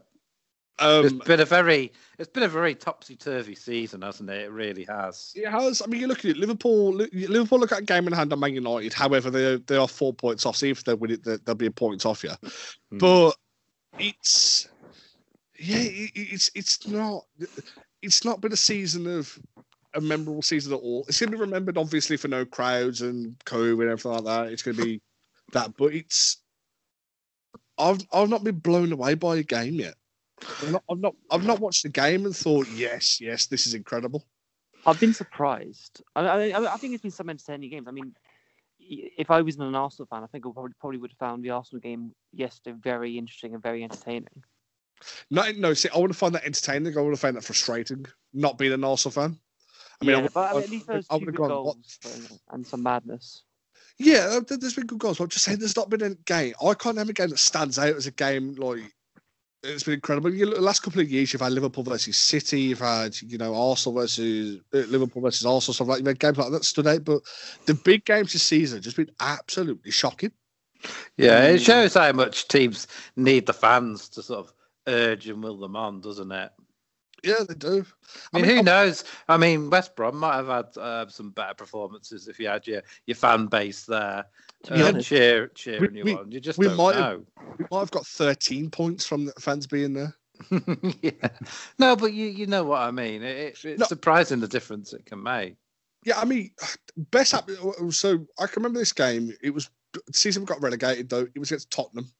Um, it's been a very, it's been a very topsy-turvy season, hasn't it? It really has. It has. I mean, you look at it. Liverpool, Liverpool look at a game in hand on Man United. However, they they are four points off. So if they win it, they'll be a point off you. Mm. But it's, yeah, it, it's it's not, it's not been a season of a memorable season at all. It's going to be remembered obviously for no crowds and COVID and everything like that. It's going to be that, but it's, I've I've not been blown away by a game yet. I've not, I've not, I've not watched the game and thought, yes, yes, this is incredible. I've been surprised. I, I, I think it's been some entertaining games. I mean, if I was an Arsenal fan, I think I probably, probably would have found the Arsenal game yesterday very interesting and very entertaining. No, no, see, I would have found that entertaining. I would have found that frustrating, not being an Arsenal fan. I mean, yeah, I would, but at least there's two good goals what? and some madness. Yeah, there's been good goals. But I'm just saying there's not been a game. I can't have a game that stands out as a game like... It's been incredible. You look, the last couple of years, you've had Liverpool versus City, you've had, you know, Arsenal versus uh, Liverpool versus Arsenal, stuff like that. You've had games like that stood out, but the big games this season have just been absolutely shocking. Yeah, it shows how much teams need the fans to sort of urge and will them on, doesn't it? Yeah, they do. I mean, I mean who I'm... knows? I mean, West Brom might have had uh, some better performances if you had your, your fan base there uh, yeah. cheer, cheering we, you we, on. You just we don't might know. Have, we might have got thirteen points from the fans being there. yeah. No, but you, you know what I mean. It, it's no. surprising the difference it can make. Yeah, I mean, best happy, so I can remember this game. It was the season we got relegated, though. It was against Tottenham.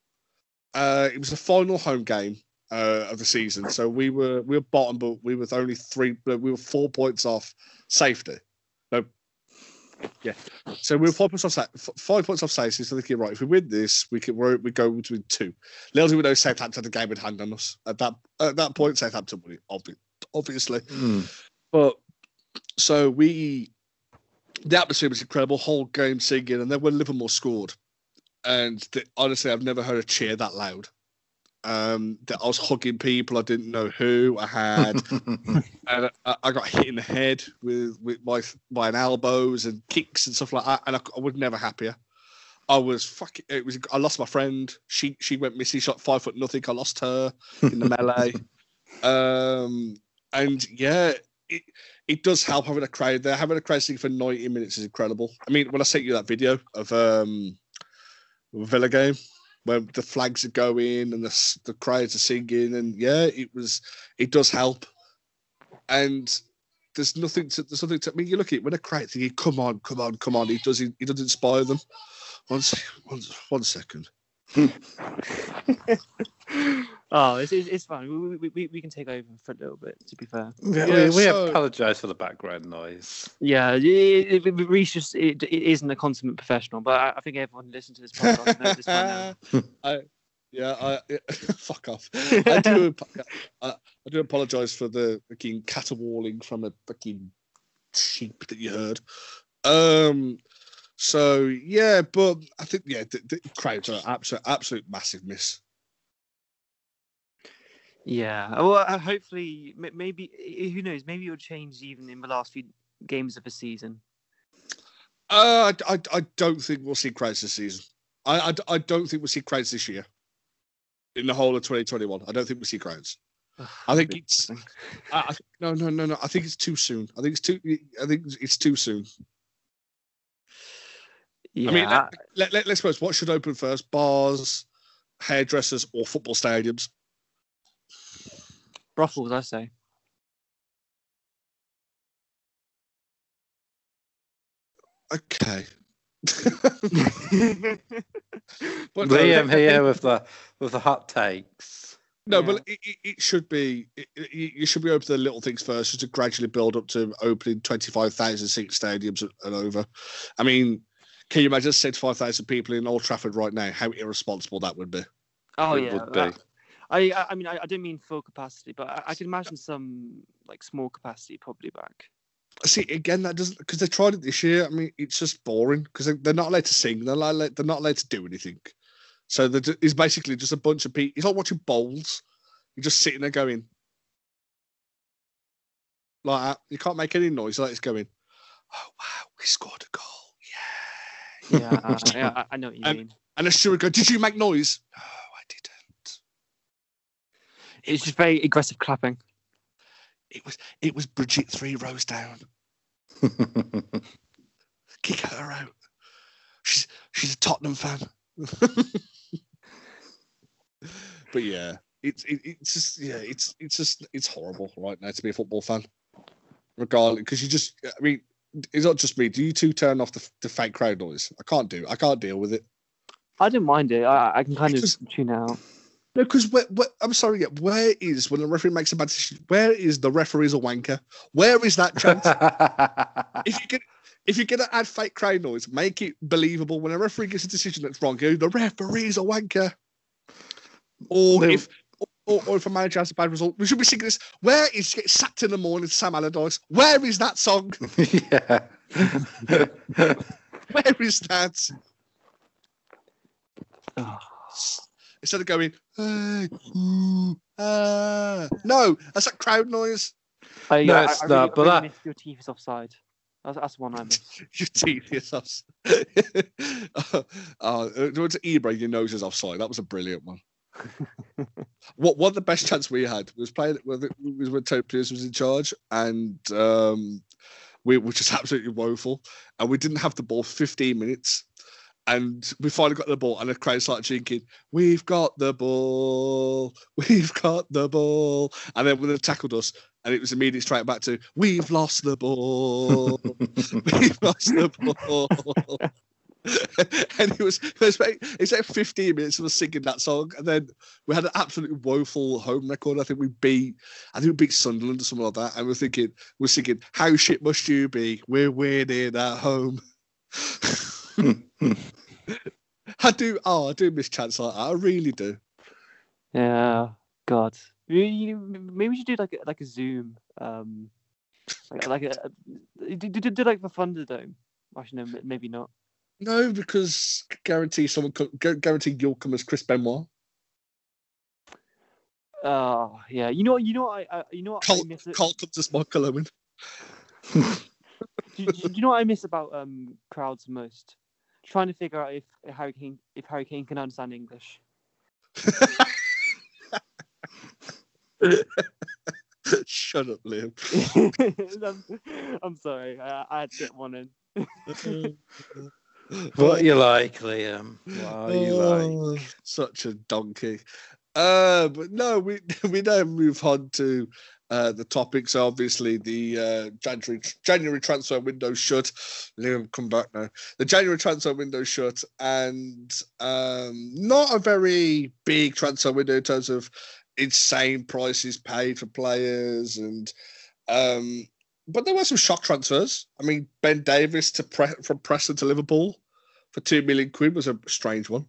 Uh, it was the final home game. uh, of the season. So we were we were bottom, but we were only three. We were four points off safety. No, yeah. So we were five points off. Five points off safety. So thinking, right, if we win this, we can we go between two. Little did we know Southampton had a game in hand on us at that at that point. Southampton won it, obviously, mm. but so we. The atmosphere was incredible, whole game singing, and then when Livermore scored, and the, honestly, I've never heard a cheer that loud. Um, that I was hugging people, I didn't know who I had, and I, I got hit in the head with with my by an elbows and kicks and stuff like that, and I, I was never happier. I was fucking. It was. I lost my friend. She she went missing. Shot five foot nothing. I lost her in the melee. Um, and yeah. It, it does help having a crowd there. Having a crowd singing for ninety minutes is incredible. I mean, when I sent you that video of um, Villa game, where the flags are going and the the crowds are singing, and yeah, it was. It does help. And there's nothing to there's nothing to. I mean, you look at it when a crowd thinking, "Come on, come on, come on!" He does. He, he does inspire them. One second. One, one second. Oh, it's, it's it's fine. We we we can take over for a little bit. To be fair, yeah, yeah, we, so... we apologise for the background noise. Yeah, it, it, Rhys just it, it isn't a consummate professional, but I, I think everyone listening to this podcast knows this by now. I, yeah, I yeah, fuck off. I do I, I do apologise for the fucking caterwauling from a fucking sheep that you heard. Um. So yeah, but I think yeah, the, the crowds are an absolute absolute massive miss. Yeah, well, hopefully, maybe who knows? Maybe it'll change even in the last few games of the season. Uh, I, I, I don't think we'll see crowds this season. I, I, I don't think we'll see crowds this year. In the whole of twenty twenty-one, I don't think we'll see crowds. I think it's I, I, no, no, no, no. I think it's too soon. I think it's too. I think it's too soon. Yeah. I mean, let, let, let's suppose what should open first: bars, hairdressers, or football stadiums. Brothels, I say. Okay. But Liam no, here with the with the hot takes. No, yeah. But it, it should be it, it should be open to the little things first, just to gradually build up to opening twenty five thousand seat stadiums and over. I mean, can you imagine seventy-five thousand people in Old Trafford right now? How irresponsible that would be. Oh it yeah. Would be. That- I I mean I, I don't mean full capacity, but I, I can imagine some like small capacity probably back. See again that doesn't because they tried it this year. I mean it's just boring because they, they're not allowed to sing. They're not they're not allowed to do anything. So it's basically just a bunch of people. It's like watching bowls. You're just sitting there going like that. You can't make any noise. Like it's going. Oh wow, we scored a goal! Yeah. Yeah, I, I, I know what you and, mean. And the steward goes, "Did you make noise?" No, I didn't. It's just very aggressive clapping. It was it was Bridget three rows down. Kick her out. She's she's a Tottenham fan. But yeah, it's it, it's just yeah, it's it's just it's horrible right now to be a football fan. Regardless, because you just I mean, it's not just me. Do you two turn off the, the fake crowd noise? I can't do. I can't deal with it. I don't mind it. I, I can kind it's of just, tune out. No, because I'm sorry, yeah, where is, when the referee makes a bad decision, where is the referee's a wanker? Where is that chance? if, you can, if you're going to add fake crowd noise, make it believable. When a referee gets a decision that's wrong, go, the referee's a wanker. Or no. if or, or if a manager has a bad result, we should be singing this. Where is, get sacked in the morning, Sam Allardyce? Where is that song? Yeah. Where is that? Oh. Instead of going, hey, ooh, ah. No, that's that crowd noise. I, no, I, it's I, I not. Really, but really that... your teeth is offside. That's, that's one I miss. Your teeth is offside. oh, oh, to Ebra, your nose is offside. That was a brilliant one. what one of the best chance we had was playing when Tony Pulis was in charge, and um, we were just absolutely woeful, and we didn't have the ball fifteen minutes. And we finally got the ball, and the crowd started jinking, we've got the ball, we've got the ball. And then when they tackled us, and it was immediately straight back to, we've lost the ball, we've lost the ball. And it was, it was like, it was like fifteen minutes of us singing that song, and then we had an absolutely woeful home record. I think we beat, I think we beat Sunderland or something like that. And we're thinking, we're singing, "How shit must you be? We're winning at home." I do. Oh, I do miss chants like that. I really do. Yeah, God. Maybe we should do like like a Zoom, um, like like a, a do, do, do like the Thunderdome. Actually, no, maybe not. No, because guarantee someone, guarantee you'll come as Chris Benoit. Oh yeah, you know, you know, I, I you know, what Carl, I miss Carl comes as Michael Owen. do, do, do you know what I miss about um crowds most? Trying to figure out if Harry Kane, if Harry Kane can understand English. Shut up, Liam. I'm, I'm sorry, I, I had to get one in. What you like, Liam? What oh, you like? Such a donkey. Uh, but no, we we now move on to uh, the topics. Obviously, the uh, January January transfer window shut. Liam, come back now. The January transfer window shut, and um, not a very big transfer window in terms of insane prices paid for players, and um. But there were some shock transfers. I mean, Ben Davies to Pre- from Preston to Liverpool for two million quid was a strange one.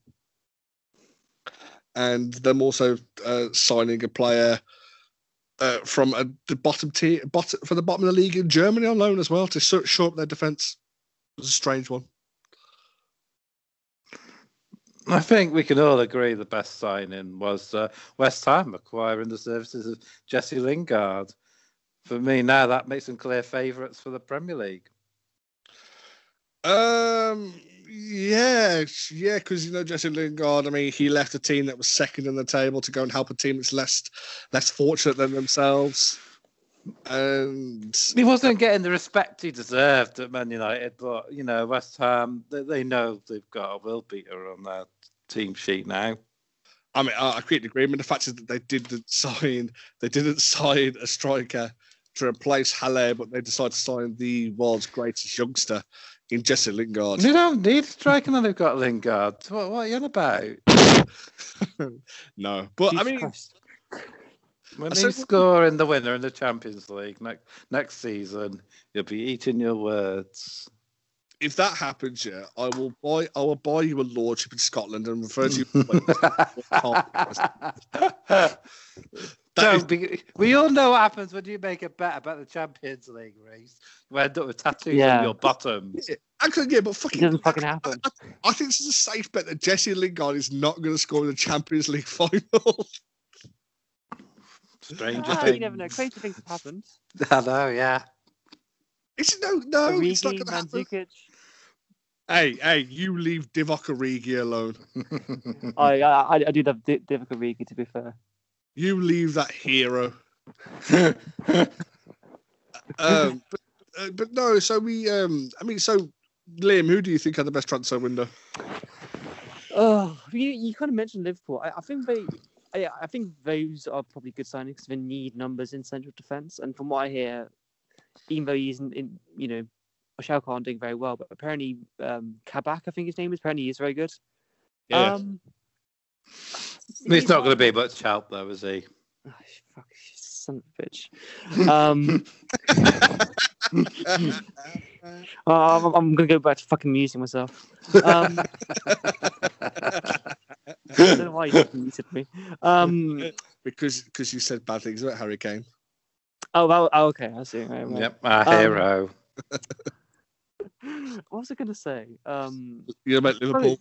And them also uh, signing a player uh, from a, the bottom tier, bottom, for the bottom of the league in Germany on loan as well to shore up their defence. It was a strange one. I think we can all agree the best signing was uh, West Ham acquiring the services of Jesse Lingard. For me now, that makes them clear favourites for the Premier League. Um, yeah, yeah, because you know Jesse Lingard. I mean, he left a team that was second in the table to go and help a team that's less less fortunate than themselves. And he wasn't getting the respect he deserved at Man United, but you know West Ham, they, they know they've got a world beater on their team sheet now. I mean, I completely agree. I mean, the fact is that they didn't sign, they didn't sign a striker to replace Haller, but they decided to sign the world's greatest youngster in Jesse Lingard. They don't need a striker now they've got Lingard. What, what are you on about? No, but Jesus I mean, Christ. When you score in the winner in the Champions League next next season, you'll be eating your words. If that happens, yeah, I will buy. I will buy you a lordship in Scotland and refer to you. Don't is... be, we all know what happens when you make a bet about the Champions League race. You end up with tattoos yeah. on your bottoms. Yeah, actually, yeah, but fucking it doesn't fucking happen. I, I, I think this is a safe bet that Jesse Lingard is not going to score in the Champions League final. Stranger ah, things. You never know. Stranger things have happened. I know. Yeah. It's no, no, Origi, it's not going to happen. Hey, hey, you leave Divock Origi alone. I, I, I do love D- Divock Origi, to be fair. You leave that hero. um, but, uh, but no, so we, um, I mean, so Liam, who do you think had the best transfer window? Oh, you, you kind of mentioned Liverpool. I, I think they, I, I think those are probably good signings because they need numbers in central defence, and from what I hear. Even though he's in, in you know, Schalke aren't doing very well, but apparently um, Kabak, I think his name is, apparently he's very good. Yeah. Um, he's, he's not going to be much help, though, is he? Oh, fuck, son of a bitch. um, oh, I'm, I'm going to go back to fucking muting myself. Um, I don't know why you muted me. Um, because because you said bad things about Harry Kane. Oh, well, oh, okay, I see. Right, right. Yep, our um, hero. What was I going to say? Um, You're about Liverpool?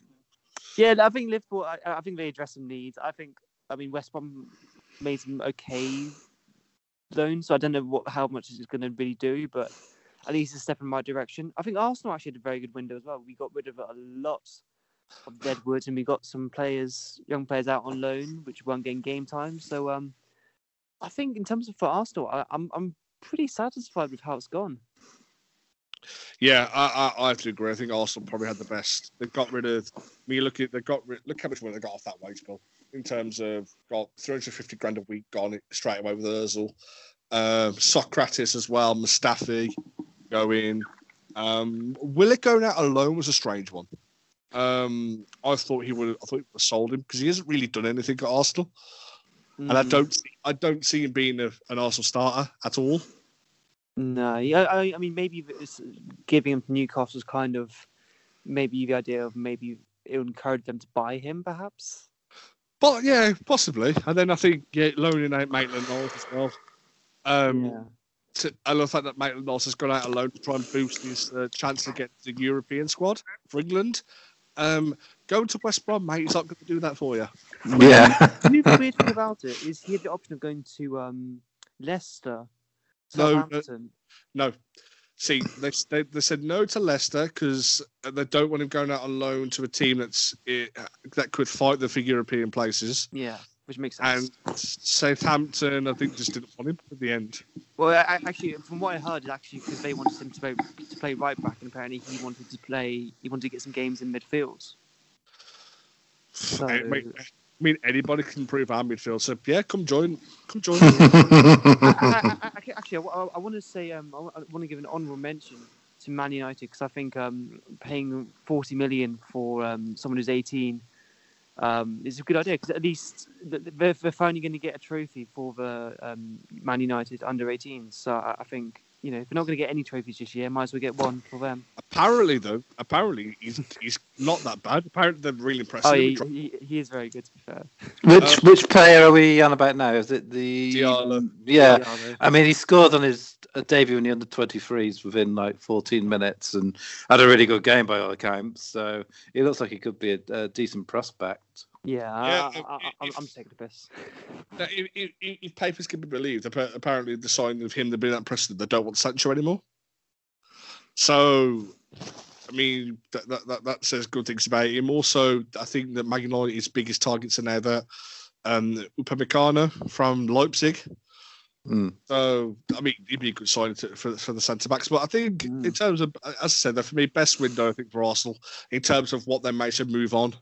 Yeah, I think Liverpool, I, I think they address some needs. I think, I mean, West Brom made some okay loans, so I don't know what how much it's going to really do, but at least it's a step in my direction. I think Arsenal actually had a very good window as well. We got rid of a lot of dead wood, and we got some players, young players out on loan, which weren't getting game time, so... um. I think in terms of for Arsenal, I, I'm I'm pretty satisfied with how it's gone. Yeah, I, I, I have to agree. I think Arsenal probably had the best. They got rid of me. Look at they got rid, look how much money they got off that wage bill in terms of got three hundred fifty grand a week gone straight away with Ozil, um, Socrates as well, Mustafi going. Um, Willock going out alone was a strange one. Um, I thought he would. I thought he would have sold him because he hasn't really done anything at Arsenal, mm. and I don't. See, I don't see him being a, an Arsenal starter at all. No, I, I mean maybe it's giving him to Newcastle's kind of maybe the idea of maybe it would encourage them to buy him, perhaps. But yeah, possibly. And then I think yeah, loaning out Maitland-Niles as well. Um, yeah. to, I love the fact that Maitland-Niles has gone out alone to try and boost his uh, chance to get to the European squad for England. Um, going to West Brom, mate, he's not going to do that for you. Yeah. The weird thing about it is he had the option of going to um, Leicester, Southampton. No, no, no. See, they, they they said no to Leicester because they don't want him going out on loan to a team that's it, that could fight them for European places. Yeah, which makes sense. And Southampton, I think, just didn't want him at the end. Well, I, actually, from what I heard, it's actually because they wanted him to play, to play right back, and apparently he wanted to play. He wanted to get some games in midfield. So... I mean, I mean, anybody can improve our midfield. So yeah, come join, come join. I, I, I, Actually, I, I, I want to say um, I want to give an honourable mention to Man United because I think um, paying forty million for um, someone who's eighteen um, is a good idea because at least they're, they're finally going to get a trophy for the um, Man United under eighteens. So I, I think you know if they're not going to get any trophies this year, might as well get one for them. Apparently, though, apparently he's he's not that bad. Apparently, they're really impressive. Oh, he, he, he is very good, to be fair. Which uh, which player are we on about now? Is it the Diallo? Yeah, Diallo. I mean, he scored on his debut in the under twenty-threes within like fourteen minutes and had a really good game by all accounts. So he looks like he could be a, a decent prospect. Yeah, yeah I, I, I, I'm, if, I'm taking the piss. If, if, if papers can be believed, apparently the sign of him to be that Preston, they don't want Sancho anymore. So, I mean, that that, that that says good things about him. Also, I think that Man United's biggest targets are now that um, Upamecano from Leipzig. Mm. So, I mean, he'd be a good sign to, for for the centre backs. But I think, mm. in terms of, as I said, for me, best window I think for Arsenal in terms of what they may should move on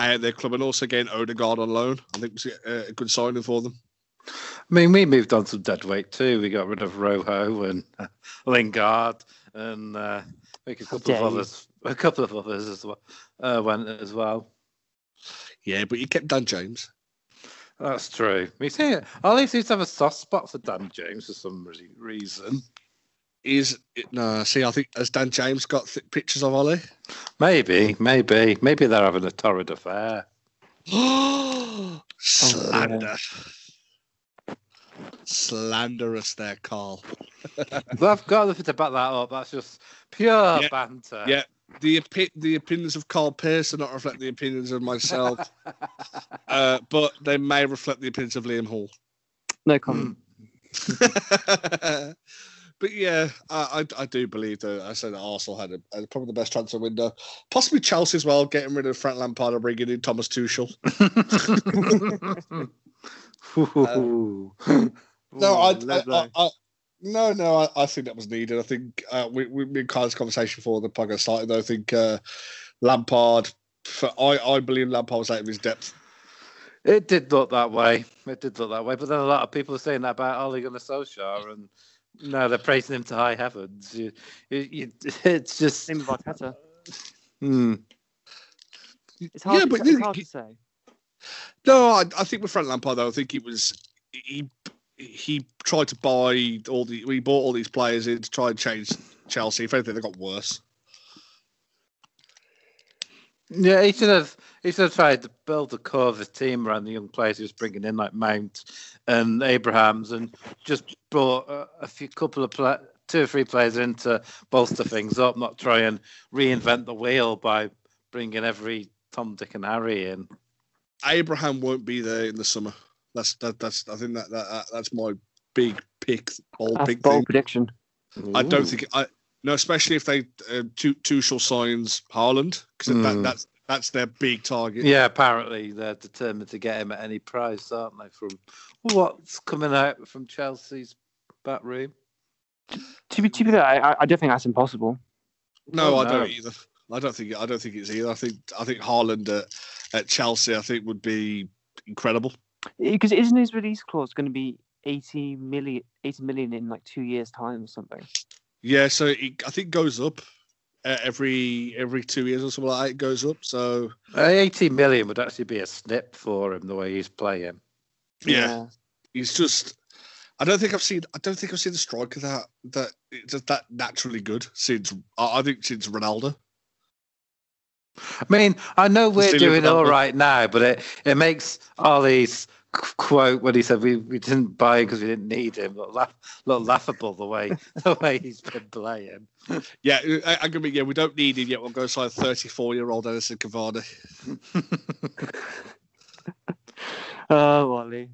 at their club, and also getting Odegaard on loan, I think was a, a good signing for them. I mean, we moved on some dead weight too. We got rid of Rojo and uh, Lingard, and uh, I think a couple of others. A couple of others as well uh, went as well. Yeah, but you kept Dan James. That's true. We see it. At least he used to have a soft spot for Dan James for some reason. Is no, see, I think has Dan James got th- pictures of Ollie? Maybe, maybe, maybe they're having a torrid affair. Slander. Oh, yeah. Slanderous there, Carl. Well, I've got nothing to back that up. That's just pure yeah, banter. Yeah, the opi- the opinions of Carl Pearce do not reflect the opinions of myself, uh, but they may reflect the opinions of Liam Hall. No comment. But yeah, I, I I do believe that I said that Arsenal had a, a, probably the best transfer window, possibly Chelsea as well, getting rid of Frank Lampard and bringing in Thomas Tuchel. Um, no, I, I, I, I, no, no, I, I think that was needed. I think uh, we we in Kyle's conversation before the podcast started. Though I think uh, Lampard, for, I I believe Lampard was out of his depth. It did look that way. It did look that way. But then a lot of people are saying that about Ole Gunnar Solskjaer, and no, they're praising him to high heavens. You, you, you, it's just same about Arteta. Hmm. It's hard. Yeah, but to, it's hard to say. No, I, I think with Frank Lampard, though, I think it was he. He tried to buy all the. We bought all these players in to try and change Chelsea. If anything, they got worse. Yeah, he should have. He should have tried to build the core of his team around the young players he was bringing in, like Mount and Abrahams, and just brought a, a few couple of pla- two or three players in to bolster things up. Not try and reinvent the wheel by bringing every Tom, Dick, and Harry in. Abraham won't be there in the summer. That's that, that's I think that, that that's my big pick, bold that's pick bold thing. Prediction. I Ooh. don't think I no, especially if they uh, Tuchel signs Haaland because mm. that, that's that's their big target. Yeah, apparently they're determined to get him at any price, aren't they? From what's coming out from Chelsea's back room. To be to be fair, I I don't think that's impossible. No, oh, I no. don't either. I don't think I don't think it's either. I think I think Haaland at, at Chelsea I think would be incredible. Because isn't his release clause going to be eighty million, eighty million in like two years' time or something? Yeah, so it, I think goes up uh, every every two years or something like that, it goes up. So eighty million would actually be a snip for him the way he's playing. Yeah, yeah. He's just. I don't think I've seen. I don't think I've seen a striker that that just that naturally good since I think since Ronaldo. I mean, I know we're Brazilian doing Ronaldo. All right now, but it, it makes Ollie's quote when he said we, we didn't buy him because we didn't need him look, laugh, look laughable the way the way he's been playing. Yeah, I, I mean, yeah, we don't need him yet. We'll go sign thirty-four-year-old Edison Cavani. Oh, Ollie.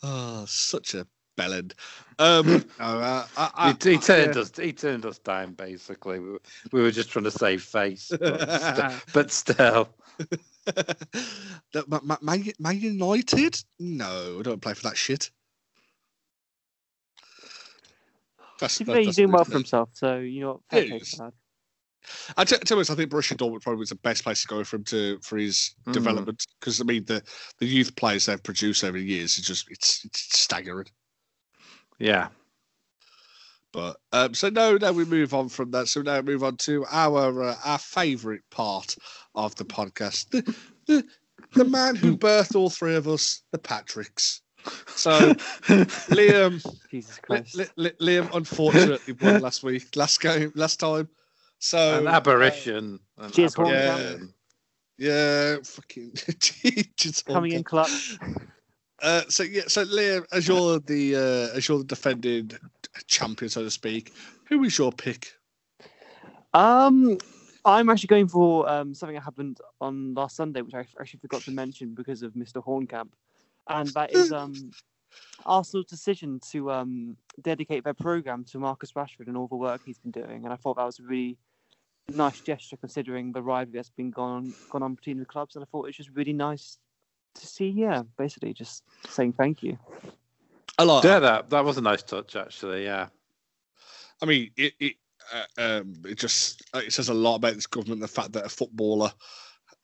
Oh, such a bellend. Um, uh, I, I, he, he turned yeah. us. He turned us down. Basically, we were, we were just trying to save face, but, st- but still. my, my, my, my United? No, I don't play for that shit. That's, that, he's doing well for himself, so you know. What, I tell, tell you what, I think Borussia Dortmund probably was the best place to go for him to for his mm. development, because I mean the, the youth players they've produced over the years is just it's, it's staggering. Yeah, but um, so no, no, we move on from that. So now move on to our uh, our favourite part of the podcast, the, the the man who birthed all three of us, the Patricks. So Liam, Jesus Christ, li, li, Liam, unfortunately won last week, last game, last time. So an aberration. Uh, an cheers, aberration. Yeah, yeah, fucking coming in clutch. Uh, so yeah, so Liam, as you're the uh, as you're the defending champion, so to speak, who is your pick? Um, I'm actually going for um, something that happened on last Sunday, which I actually forgot to mention because of Mister Hornkamp, and that is um, Arsenal's decision to um, dedicate their programme to Marcus Rashford and all the work he's been doing, and I thought that was a really nice gesture considering the rivalry that's been gone gone on between the clubs, and I thought it was just really nice to see. Yeah, basically just saying thank you. I like yeah, that. That was a nice touch, actually. Yeah, I mean, it it uh, um, it just it says a lot about this government. The fact that a footballer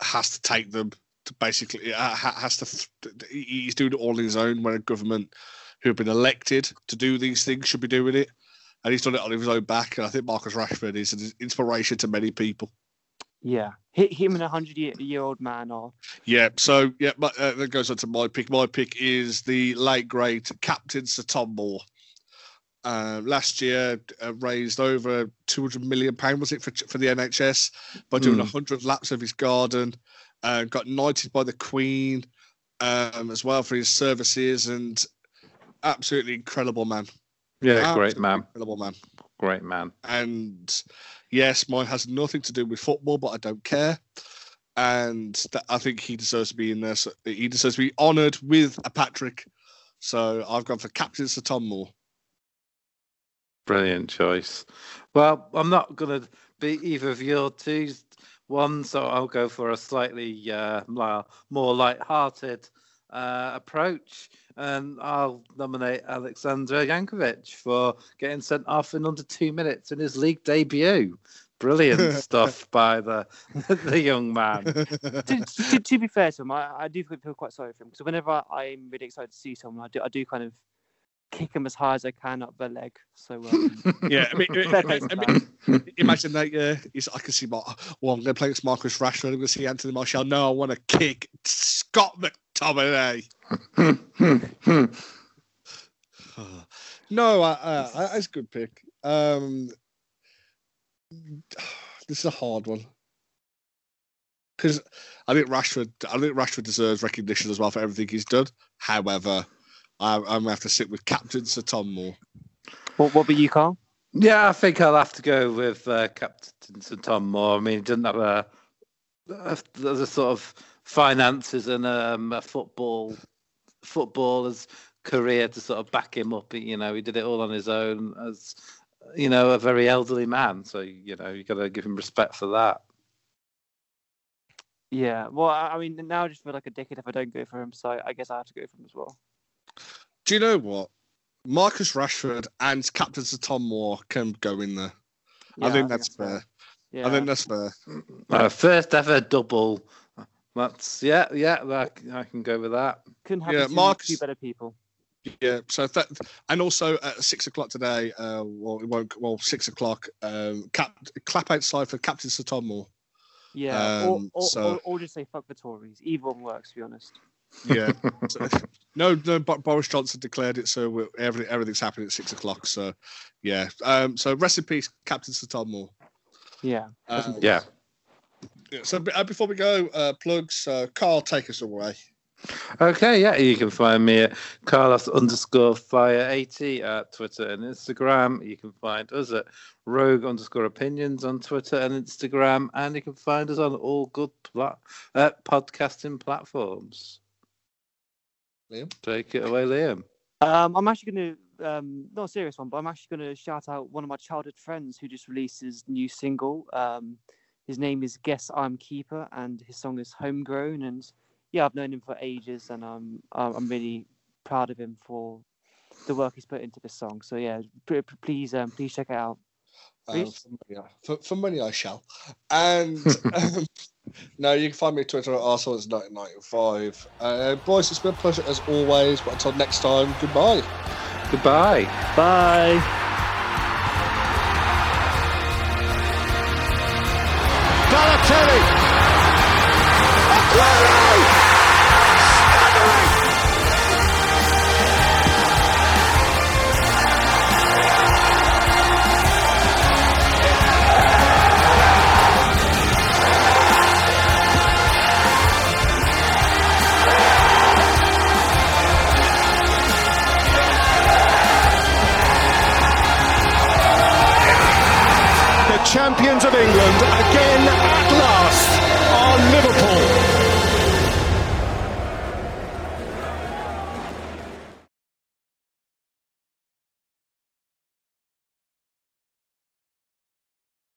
has to take them to basically uh, has to th- he's doing it all on his own. When a government who have been elected to do these things should be doing it, and he's done it on his own back. And I think Marcus Rashford is an inspiration to many people. Yeah, him and a hundred-year-old man are. Yeah, so yeah, my, uh, that goes on to my pick. My pick is the late great captain Sir Tom Moore. Uh, last year, uh, raised over two hundred million pound was it for for the N H S by doing a mm. hundred laps of his garden. Uh, got knighted by the Queen um, as well for his services, and absolutely incredible man. Yeah, absolutely great man. Incredible man. Great man. And yes, mine has nothing to do with football, but I don't care. And that, I think he deserves to be in there. So he deserves to be honoured with a Patrick. So I've gone for captain Sir Tom Moore. Brilliant choice. Well, I'm not going to be either of your two one, so I'll go for a slightly uh, more light-hearted uh, approach. And I'll nominate Alexander Jankovic for getting sent off in under two minutes in his league debut. Brilliant stuff by the the young man. to, to, to be fair to him, I, I do feel quite sorry for him. So whenever I, I'm really excited to see someone, I do, I do kind of kick him as hard as I can up the leg. So um, yeah, I mean, I mean, imagine that. Yeah, it's, I can see. My, well, I'm going to play against Marcus Rashford. I'm going to see Anthony Martial. No, I want to kick Scott McTominay. No, I, uh, I, that's a good pick. Um, this is a hard one because I think Rashford. I think Rashford deserves recognition as well for everything he's done. However, I, I'm gonna have to sit with captain Sir Tom Moore. What? What about you, Carl? Yeah, I think I'll have to go with uh, captain Sir Tom Moore. I mean, he doesn't have a, a the sort of finances and um, a football footballer's career to sort of back him up. You know, he did it all on his own as you know a very elderly man. So you know, you got to give him respect for that. Yeah. Well, I mean, now I just feel like a dickhead if I don't go for him. So I guess I have to go for him as well. Do you know what? Marcus Rashford and captain Sir Tom Moore can go in there. Yeah, I think that's fair. fair. Yeah. I think that's fair. Uh, first ever double. That's yeah, yeah. I can go with that. Couldn't have yeah, Marcus, two better people. Yeah, so that, and also at six o'clock today, uh, well, it won't, well, six o'clock, um, cap, clap outside for Captain Sir Tom Moore. Yeah, um, or, or, so. or, or just say fuck the Tories. Either one works, to be honest. Yeah, so, no, no. But Boris Johnson declared it, so we're, everything, everything's happening at six o'clock. So, yeah. Um, so rest in peace, Captain Sir Tom Moore. Yeah. Um, yeah. So uh, before we go, uh, plugs. Uh, Carl, take us away. Okay, yeah, you can find me at Carlos underscore Fire eighty at Twitter and Instagram. You can find us at Rogue underscore Opinions on Twitter and Instagram, and you can find us on all good plat- uh, podcasting platforms. Liam, take it away, Liam. Um, I'm actually going to um, not a serious one, but I'm actually going to shout out one of my childhood friends who just released his new single. Um, his name is Guess I'm Keeper, and his song is Homegrown. And yeah, I've known him for ages, and I'm I'm really proud of him for the work he's put into this song. So yeah, please um, please check it out. Um, for, for money, I shall. And um, no, you can find me on Twitter at Arsenal is nineteen ninety-five. Uh, boys, it's been a pleasure as always. But until next time, goodbye. Goodbye. Bye. Champions of England again at last are Liverpool.